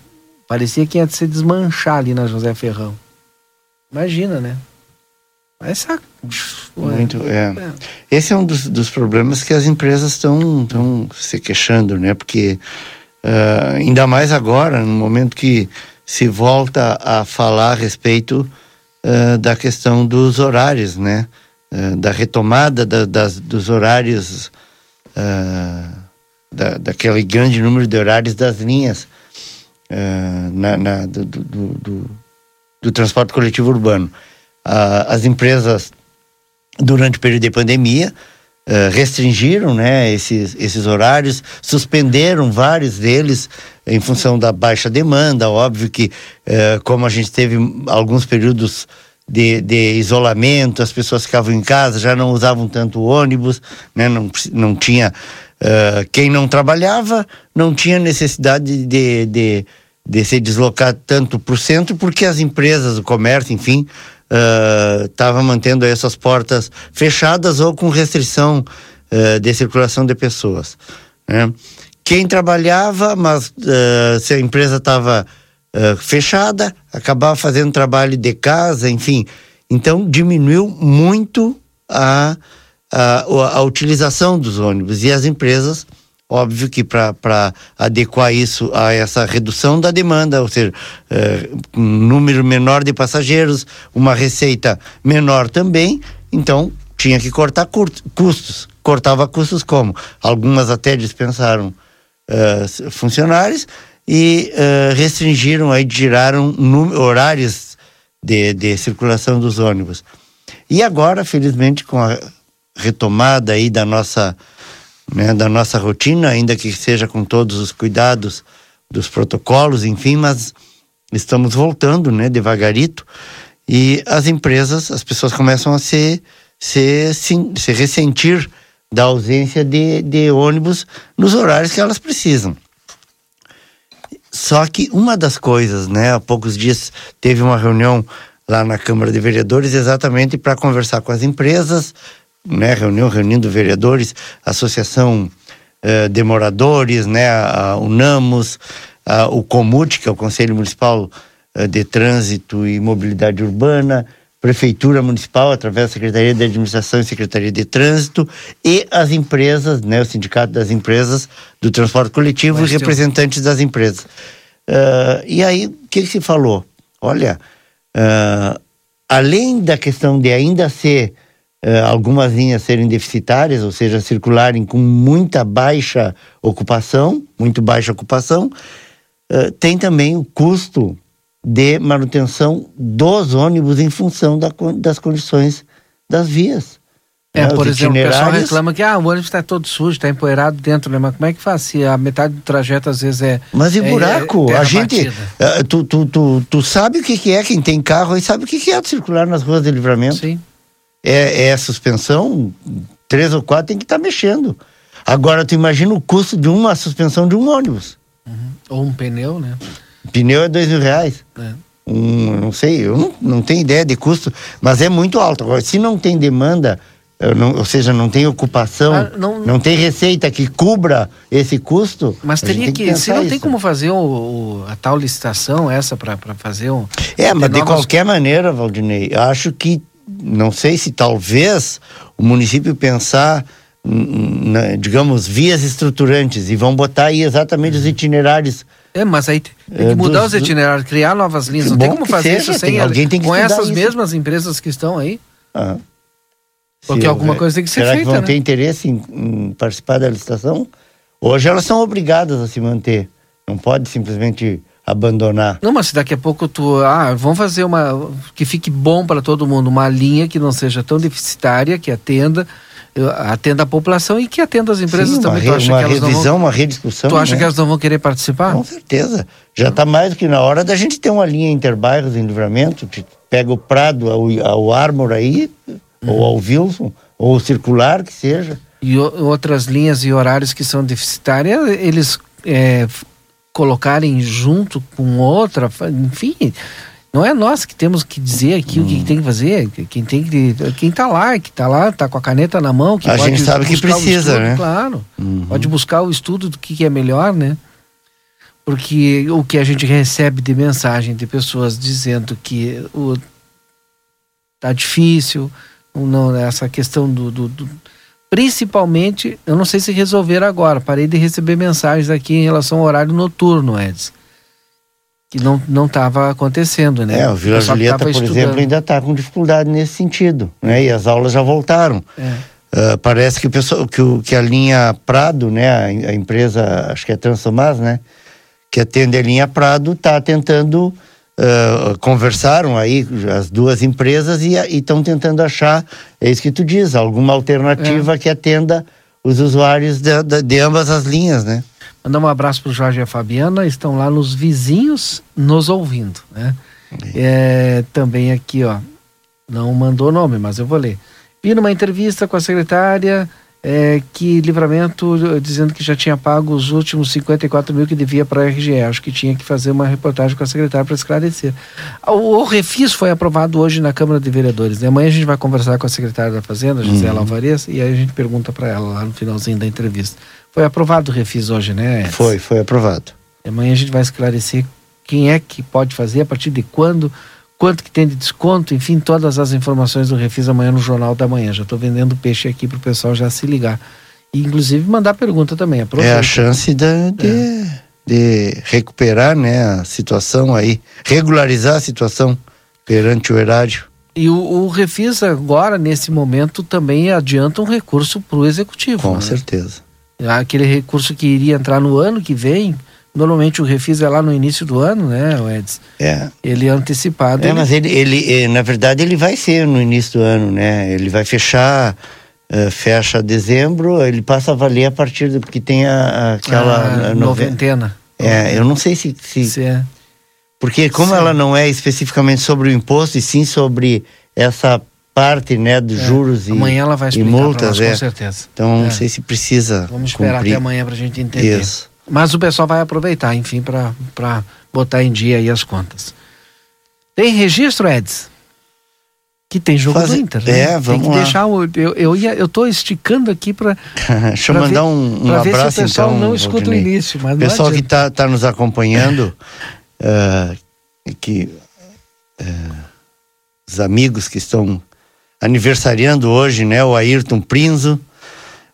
Parecia que ia se desmanchar ali na José Ferrão. Imagina, né? Essa... Muito, é. É. Esse é um dos, dos problemas que as empresas estão tão se queixando, né? Porque, uh, ainda mais agora, no momento que se volta a falar a respeito uh, da questão dos horários, né? Uh, da retomada da, das, dos horários, uh, da, daquele grande número de horários das linhas. Uh, na, na, do, do, do, do transporte coletivo urbano. Uh, as empresas, durante o período de pandemia, uh, restringiram, né, esses, esses horários, suspenderam vários deles em função da baixa demanda. Óbvio que, uh, como a gente teve alguns períodos de, de isolamento, as pessoas ficavam em casa, já não usavam tanto ônibus, né, não, não tinha... Uh, quem não trabalhava não tinha necessidade de, de, de se deslocar tanto para o centro, porque as empresas, o comércio, enfim, estava uh, mantendo essas portas fechadas ou com restrição uh, de circulação de pessoas, né? Quem trabalhava, mas uh, se a empresa estava uh, fechada, acabava fazendo trabalho de casa, enfim. Então diminuiu muito a A, a utilização dos ônibus, e as empresas, óbvio que para adequar isso a essa redução da demanda, ou seja, é, um número menor de passageiros, uma receita menor também, então tinha que cortar curto, custos. Cortava custos como? Algumas até dispensaram uh, funcionários e uh, restringiram, aí giraram num, horários de, de circulação dos ônibus. E agora, felizmente, com a retomada aí da nossa, né, da nossa rotina, ainda que seja com todos os cuidados dos protocolos, enfim, mas estamos voltando, né, devagarito, e as empresas, as pessoas começam a se, se, se, se ressentir da ausência de, de ônibus nos horários que elas precisam. Só que uma das coisas, né, há poucos dias teve uma reunião lá na Câmara de Vereadores exatamente para conversar com as empresas, né, reunião, reunindo vereadores, associação uh, de moradores, né, a, a Unamos, a, o Comut, que é o Conselho Municipal uh, de Trânsito e Mobilidade Urbana, Prefeitura Municipal, através da Secretaria de Administração e Secretaria de Trânsito, e as empresas, né, o Sindicato das Empresas do Transporte Coletivo, mas e representantes eu... das empresas. Uh, e aí, o que, que se falou? olha, uh, além da questão de ainda ser uh, algumas linhas serem deficitárias, ou seja, circularem com muita baixa ocupação, muito baixa ocupação, uh, tem também o custo de manutenção dos ônibus em função da, das condições das vias. É, né? Por Os exemplo, o pessoal reclama que ah, o ônibus está todo sujo, está empoeirado dentro, né? Mas como é que faz se a metade do trajeto às vezes é... Mas e é, buraco? É, é a gente... Uh, tu, tu, tu, tu sabe o que, que é, quem tem carro aí sabe o que, que é de circular nas ruas de Livramento. Sim. É, é a suspensão, três ou quatro tem que estar tá mexendo. Agora tu imagina o custo de uma suspensão de um ônibus. Uhum. Ou um pneu, né? Pneu é dois mil reais. É. Um, não sei, eu não, não tenho ideia de custo, mas é muito alto. Agora, se não tem demanda... Não, ou seja, não tem ocupação, ah, não, não tem receita que cubra esse custo. Mas teria que, que se não isso. Tem como fazer o, o, a tal licitação essa para fazer um... É, mas de novos... qualquer maneira, Valdinei, eu acho que, não sei se talvez o município pensar, na, digamos, vias estruturantes, e vão botar aí exatamente os itinerários. É, mas aí tem que mudar dos, os itinerários, do... criar novas linhas, não tem como fazer seja, isso sem alguém tem que com essas isso. mesmas empresas que estão aí. Ah. Porque se alguma eu, coisa tem que ser será feita, será que vão né? ter interesse em, em participar da licitação? Hoje elas são obrigadas a se manter. Não pode simplesmente abandonar. Não, mas se daqui a pouco tu... Ah, vamos fazer uma... Que fique bom para todo mundo. Uma linha que não seja tão deficitária, que atenda, atenda a população e que atenda as empresas. Sim, também. Uma, tu acha re, uma que revisão, vão, uma rediscussão. Tu acha né? que elas não vão querer participar? Com certeza. Já está mais do que na hora da gente ter uma linha interbairros em Livramento. Pega o Prado, o Armor aí... ou ao Wilson, ou circular que seja. E o, outras linhas e horários que são deficitárias, eles é, colocarem junto com outra, enfim, não é nós que temos que dizer aqui hum. o que tem que fazer, quem tem que, quem tá lá, que tá lá, tá com a caneta na mão, que a pode gente sabe buscar que precisa, o estudo, né? Claro, uhum. Pode buscar o estudo do que, que é melhor, né? Porque o que a gente recebe de mensagem de pessoas dizendo que o, tá difícil... Não, essa questão do, do, do... Principalmente, eu não sei se resolver agora. Parei de receber mensagens aqui em relação ao horário noturno, Edson. Que não estava acontecendo, né? É, o Vila Julieta, por estudando. exemplo, ainda está com dificuldade nesse sentido, né? E as aulas já voltaram. É. Uh, parece que, o pessoal, que, o, que a linha Prado, né? A, a empresa, acho que é Transomás, né? Que atende a linha Prado, está tentando... Uh, conversaram aí as duas empresas e estão tentando achar, é isso que tu diz, alguma alternativa é. que atenda os usuários de, de, de ambas as linhas, né? Mandar um abraço pro Jorge e a Fabiana, estão lá nos vizinhos nos ouvindo, né? É, também aqui, ó, não mandou nome, mas eu vou ler. Vi numa entrevista com a secretária é, que Livramento dizendo que já tinha pago os últimos cinquenta e quatro mil que devia para a R G E. Acho que tinha que fazer uma reportagem com a secretária para esclarecer. O, o refis foi aprovado hoje na Câmara de Vereadores, né? Amanhã a gente vai conversar com a secretária da Fazenda, Gisela uhum. Alvarez, e aí a gente pergunta para ela lá no finalzinho da entrevista. Foi aprovado o refis hoje, né, Edson? Foi, foi aprovado. E amanhã a gente vai esclarecer quem é que pode fazer, a partir de quando, quanto que tem de desconto, enfim, todas as informações do Refis amanhã no Jornal da Manhã. Já estou vendendo peixe aqui para o pessoal já se ligar. E, inclusive, mandar pergunta também. Aproveita. É a chance da, de, é. de recuperar, né, a situação aí, regularizar a situação perante o erário. E o, o Refis agora, nesse momento, também adianta um recurso para o Executivo. Com né? certeza. Aquele recurso que iria entrar no ano que vem, normalmente o refis é lá no início do ano, né, Edson? É. Ele é antecipado. É, ele... mas ele, ele, na verdade, ele vai ser no início do ano, né? Ele vai fechar, uh, fecha dezembro, ele passa a valer a partir do que tem a, aquela... Ah, noventena. É, eu não sei se... se... se é. Porque como se... ela não é especificamente sobre o imposto, e sim sobre essa parte, né, dos é. juros e multas. Amanhã ela vai explicar para nós, é. com certeza. Então, é. não sei se precisa Vamos esperar cumprir. até amanhã para a gente entender. Isso. Mas o pessoal vai aproveitar, enfim, para botar em dia aí as contas. Tem registro, Edson? Que tem jogo Faz... do Inter, né? É, vamos tem que lá. Deixar o, eu, eu, ia, eu tô esticando aqui para Deixa pra eu mandar ver, um, um abraço, então. O pessoal então, não escuta o início. Mas o pessoal que tá, tá nos acompanhando, uh, que, uh, os amigos que estão aniversariando hoje, né? O Ayrton Prinzo,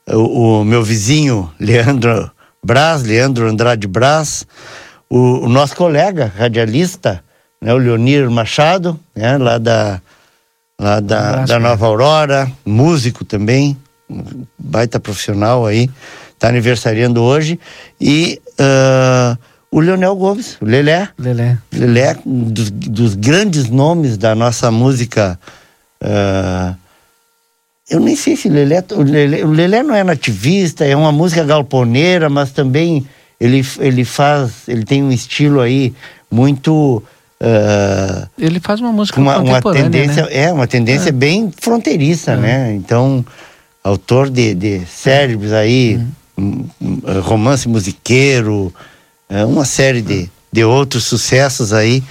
o, o meu vizinho, Leandro... Brás, Leandro Andrade Brás, o, o nosso colega radialista, né, o Leonir Machado, né, lá da, lá da, um abraço, da Nova Aurora, músico também, baita profissional aí, tá aniversariando hoje, e uh, o Leonel Gomes, o Lelé, Lelé, Lelé um dos, dos grandes nomes da nossa música. Uh, eu nem sei se Lelé, o Lelé, o Lelé não é nativista, é uma música galponeira, mas também ele, ele faz, ele tem um estilo aí muito... Uh, ele faz uma música uma, contemporânea, uma tendência, né? É, uma tendência é. bem fronteiriça, é. né? Então, autor de, de cérebros aí, uhum. romance musiqueiro, uma série de, de outros sucessos aí.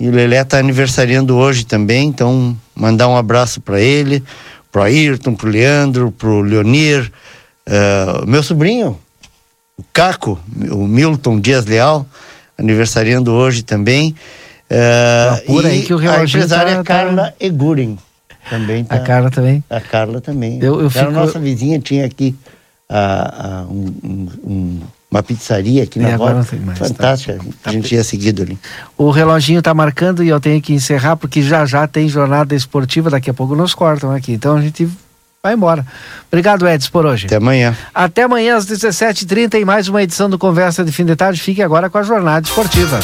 E o Lelé tá aniversariando hoje também, então mandar um abraço para ele, pro Ayrton, pro Leandro, pro Leonir, uh, meu sobrinho, o Caco, o Milton Dias Leal, aniversariando hoje também. Uh, por aí que o a empresária tá, Carla tá... Egurin também tá, a Carla também a Carla também eu, eu fico... a nossa vizinha tinha aqui a, a, um, um, uma pizzaria aqui e na volta, fantástica, tá, tá, a gente ia seguido ali. O reloginho tá marcando e eu tenho que encerrar porque já já tem jornada esportiva, daqui a pouco nos cortam aqui, então a gente vai embora. Obrigado, Edson, por hoje. Até amanhã. Até amanhã às dezessete e trinta e mais uma edição do Conversa de Fim de Tarde. Fique agora com a jornada esportiva.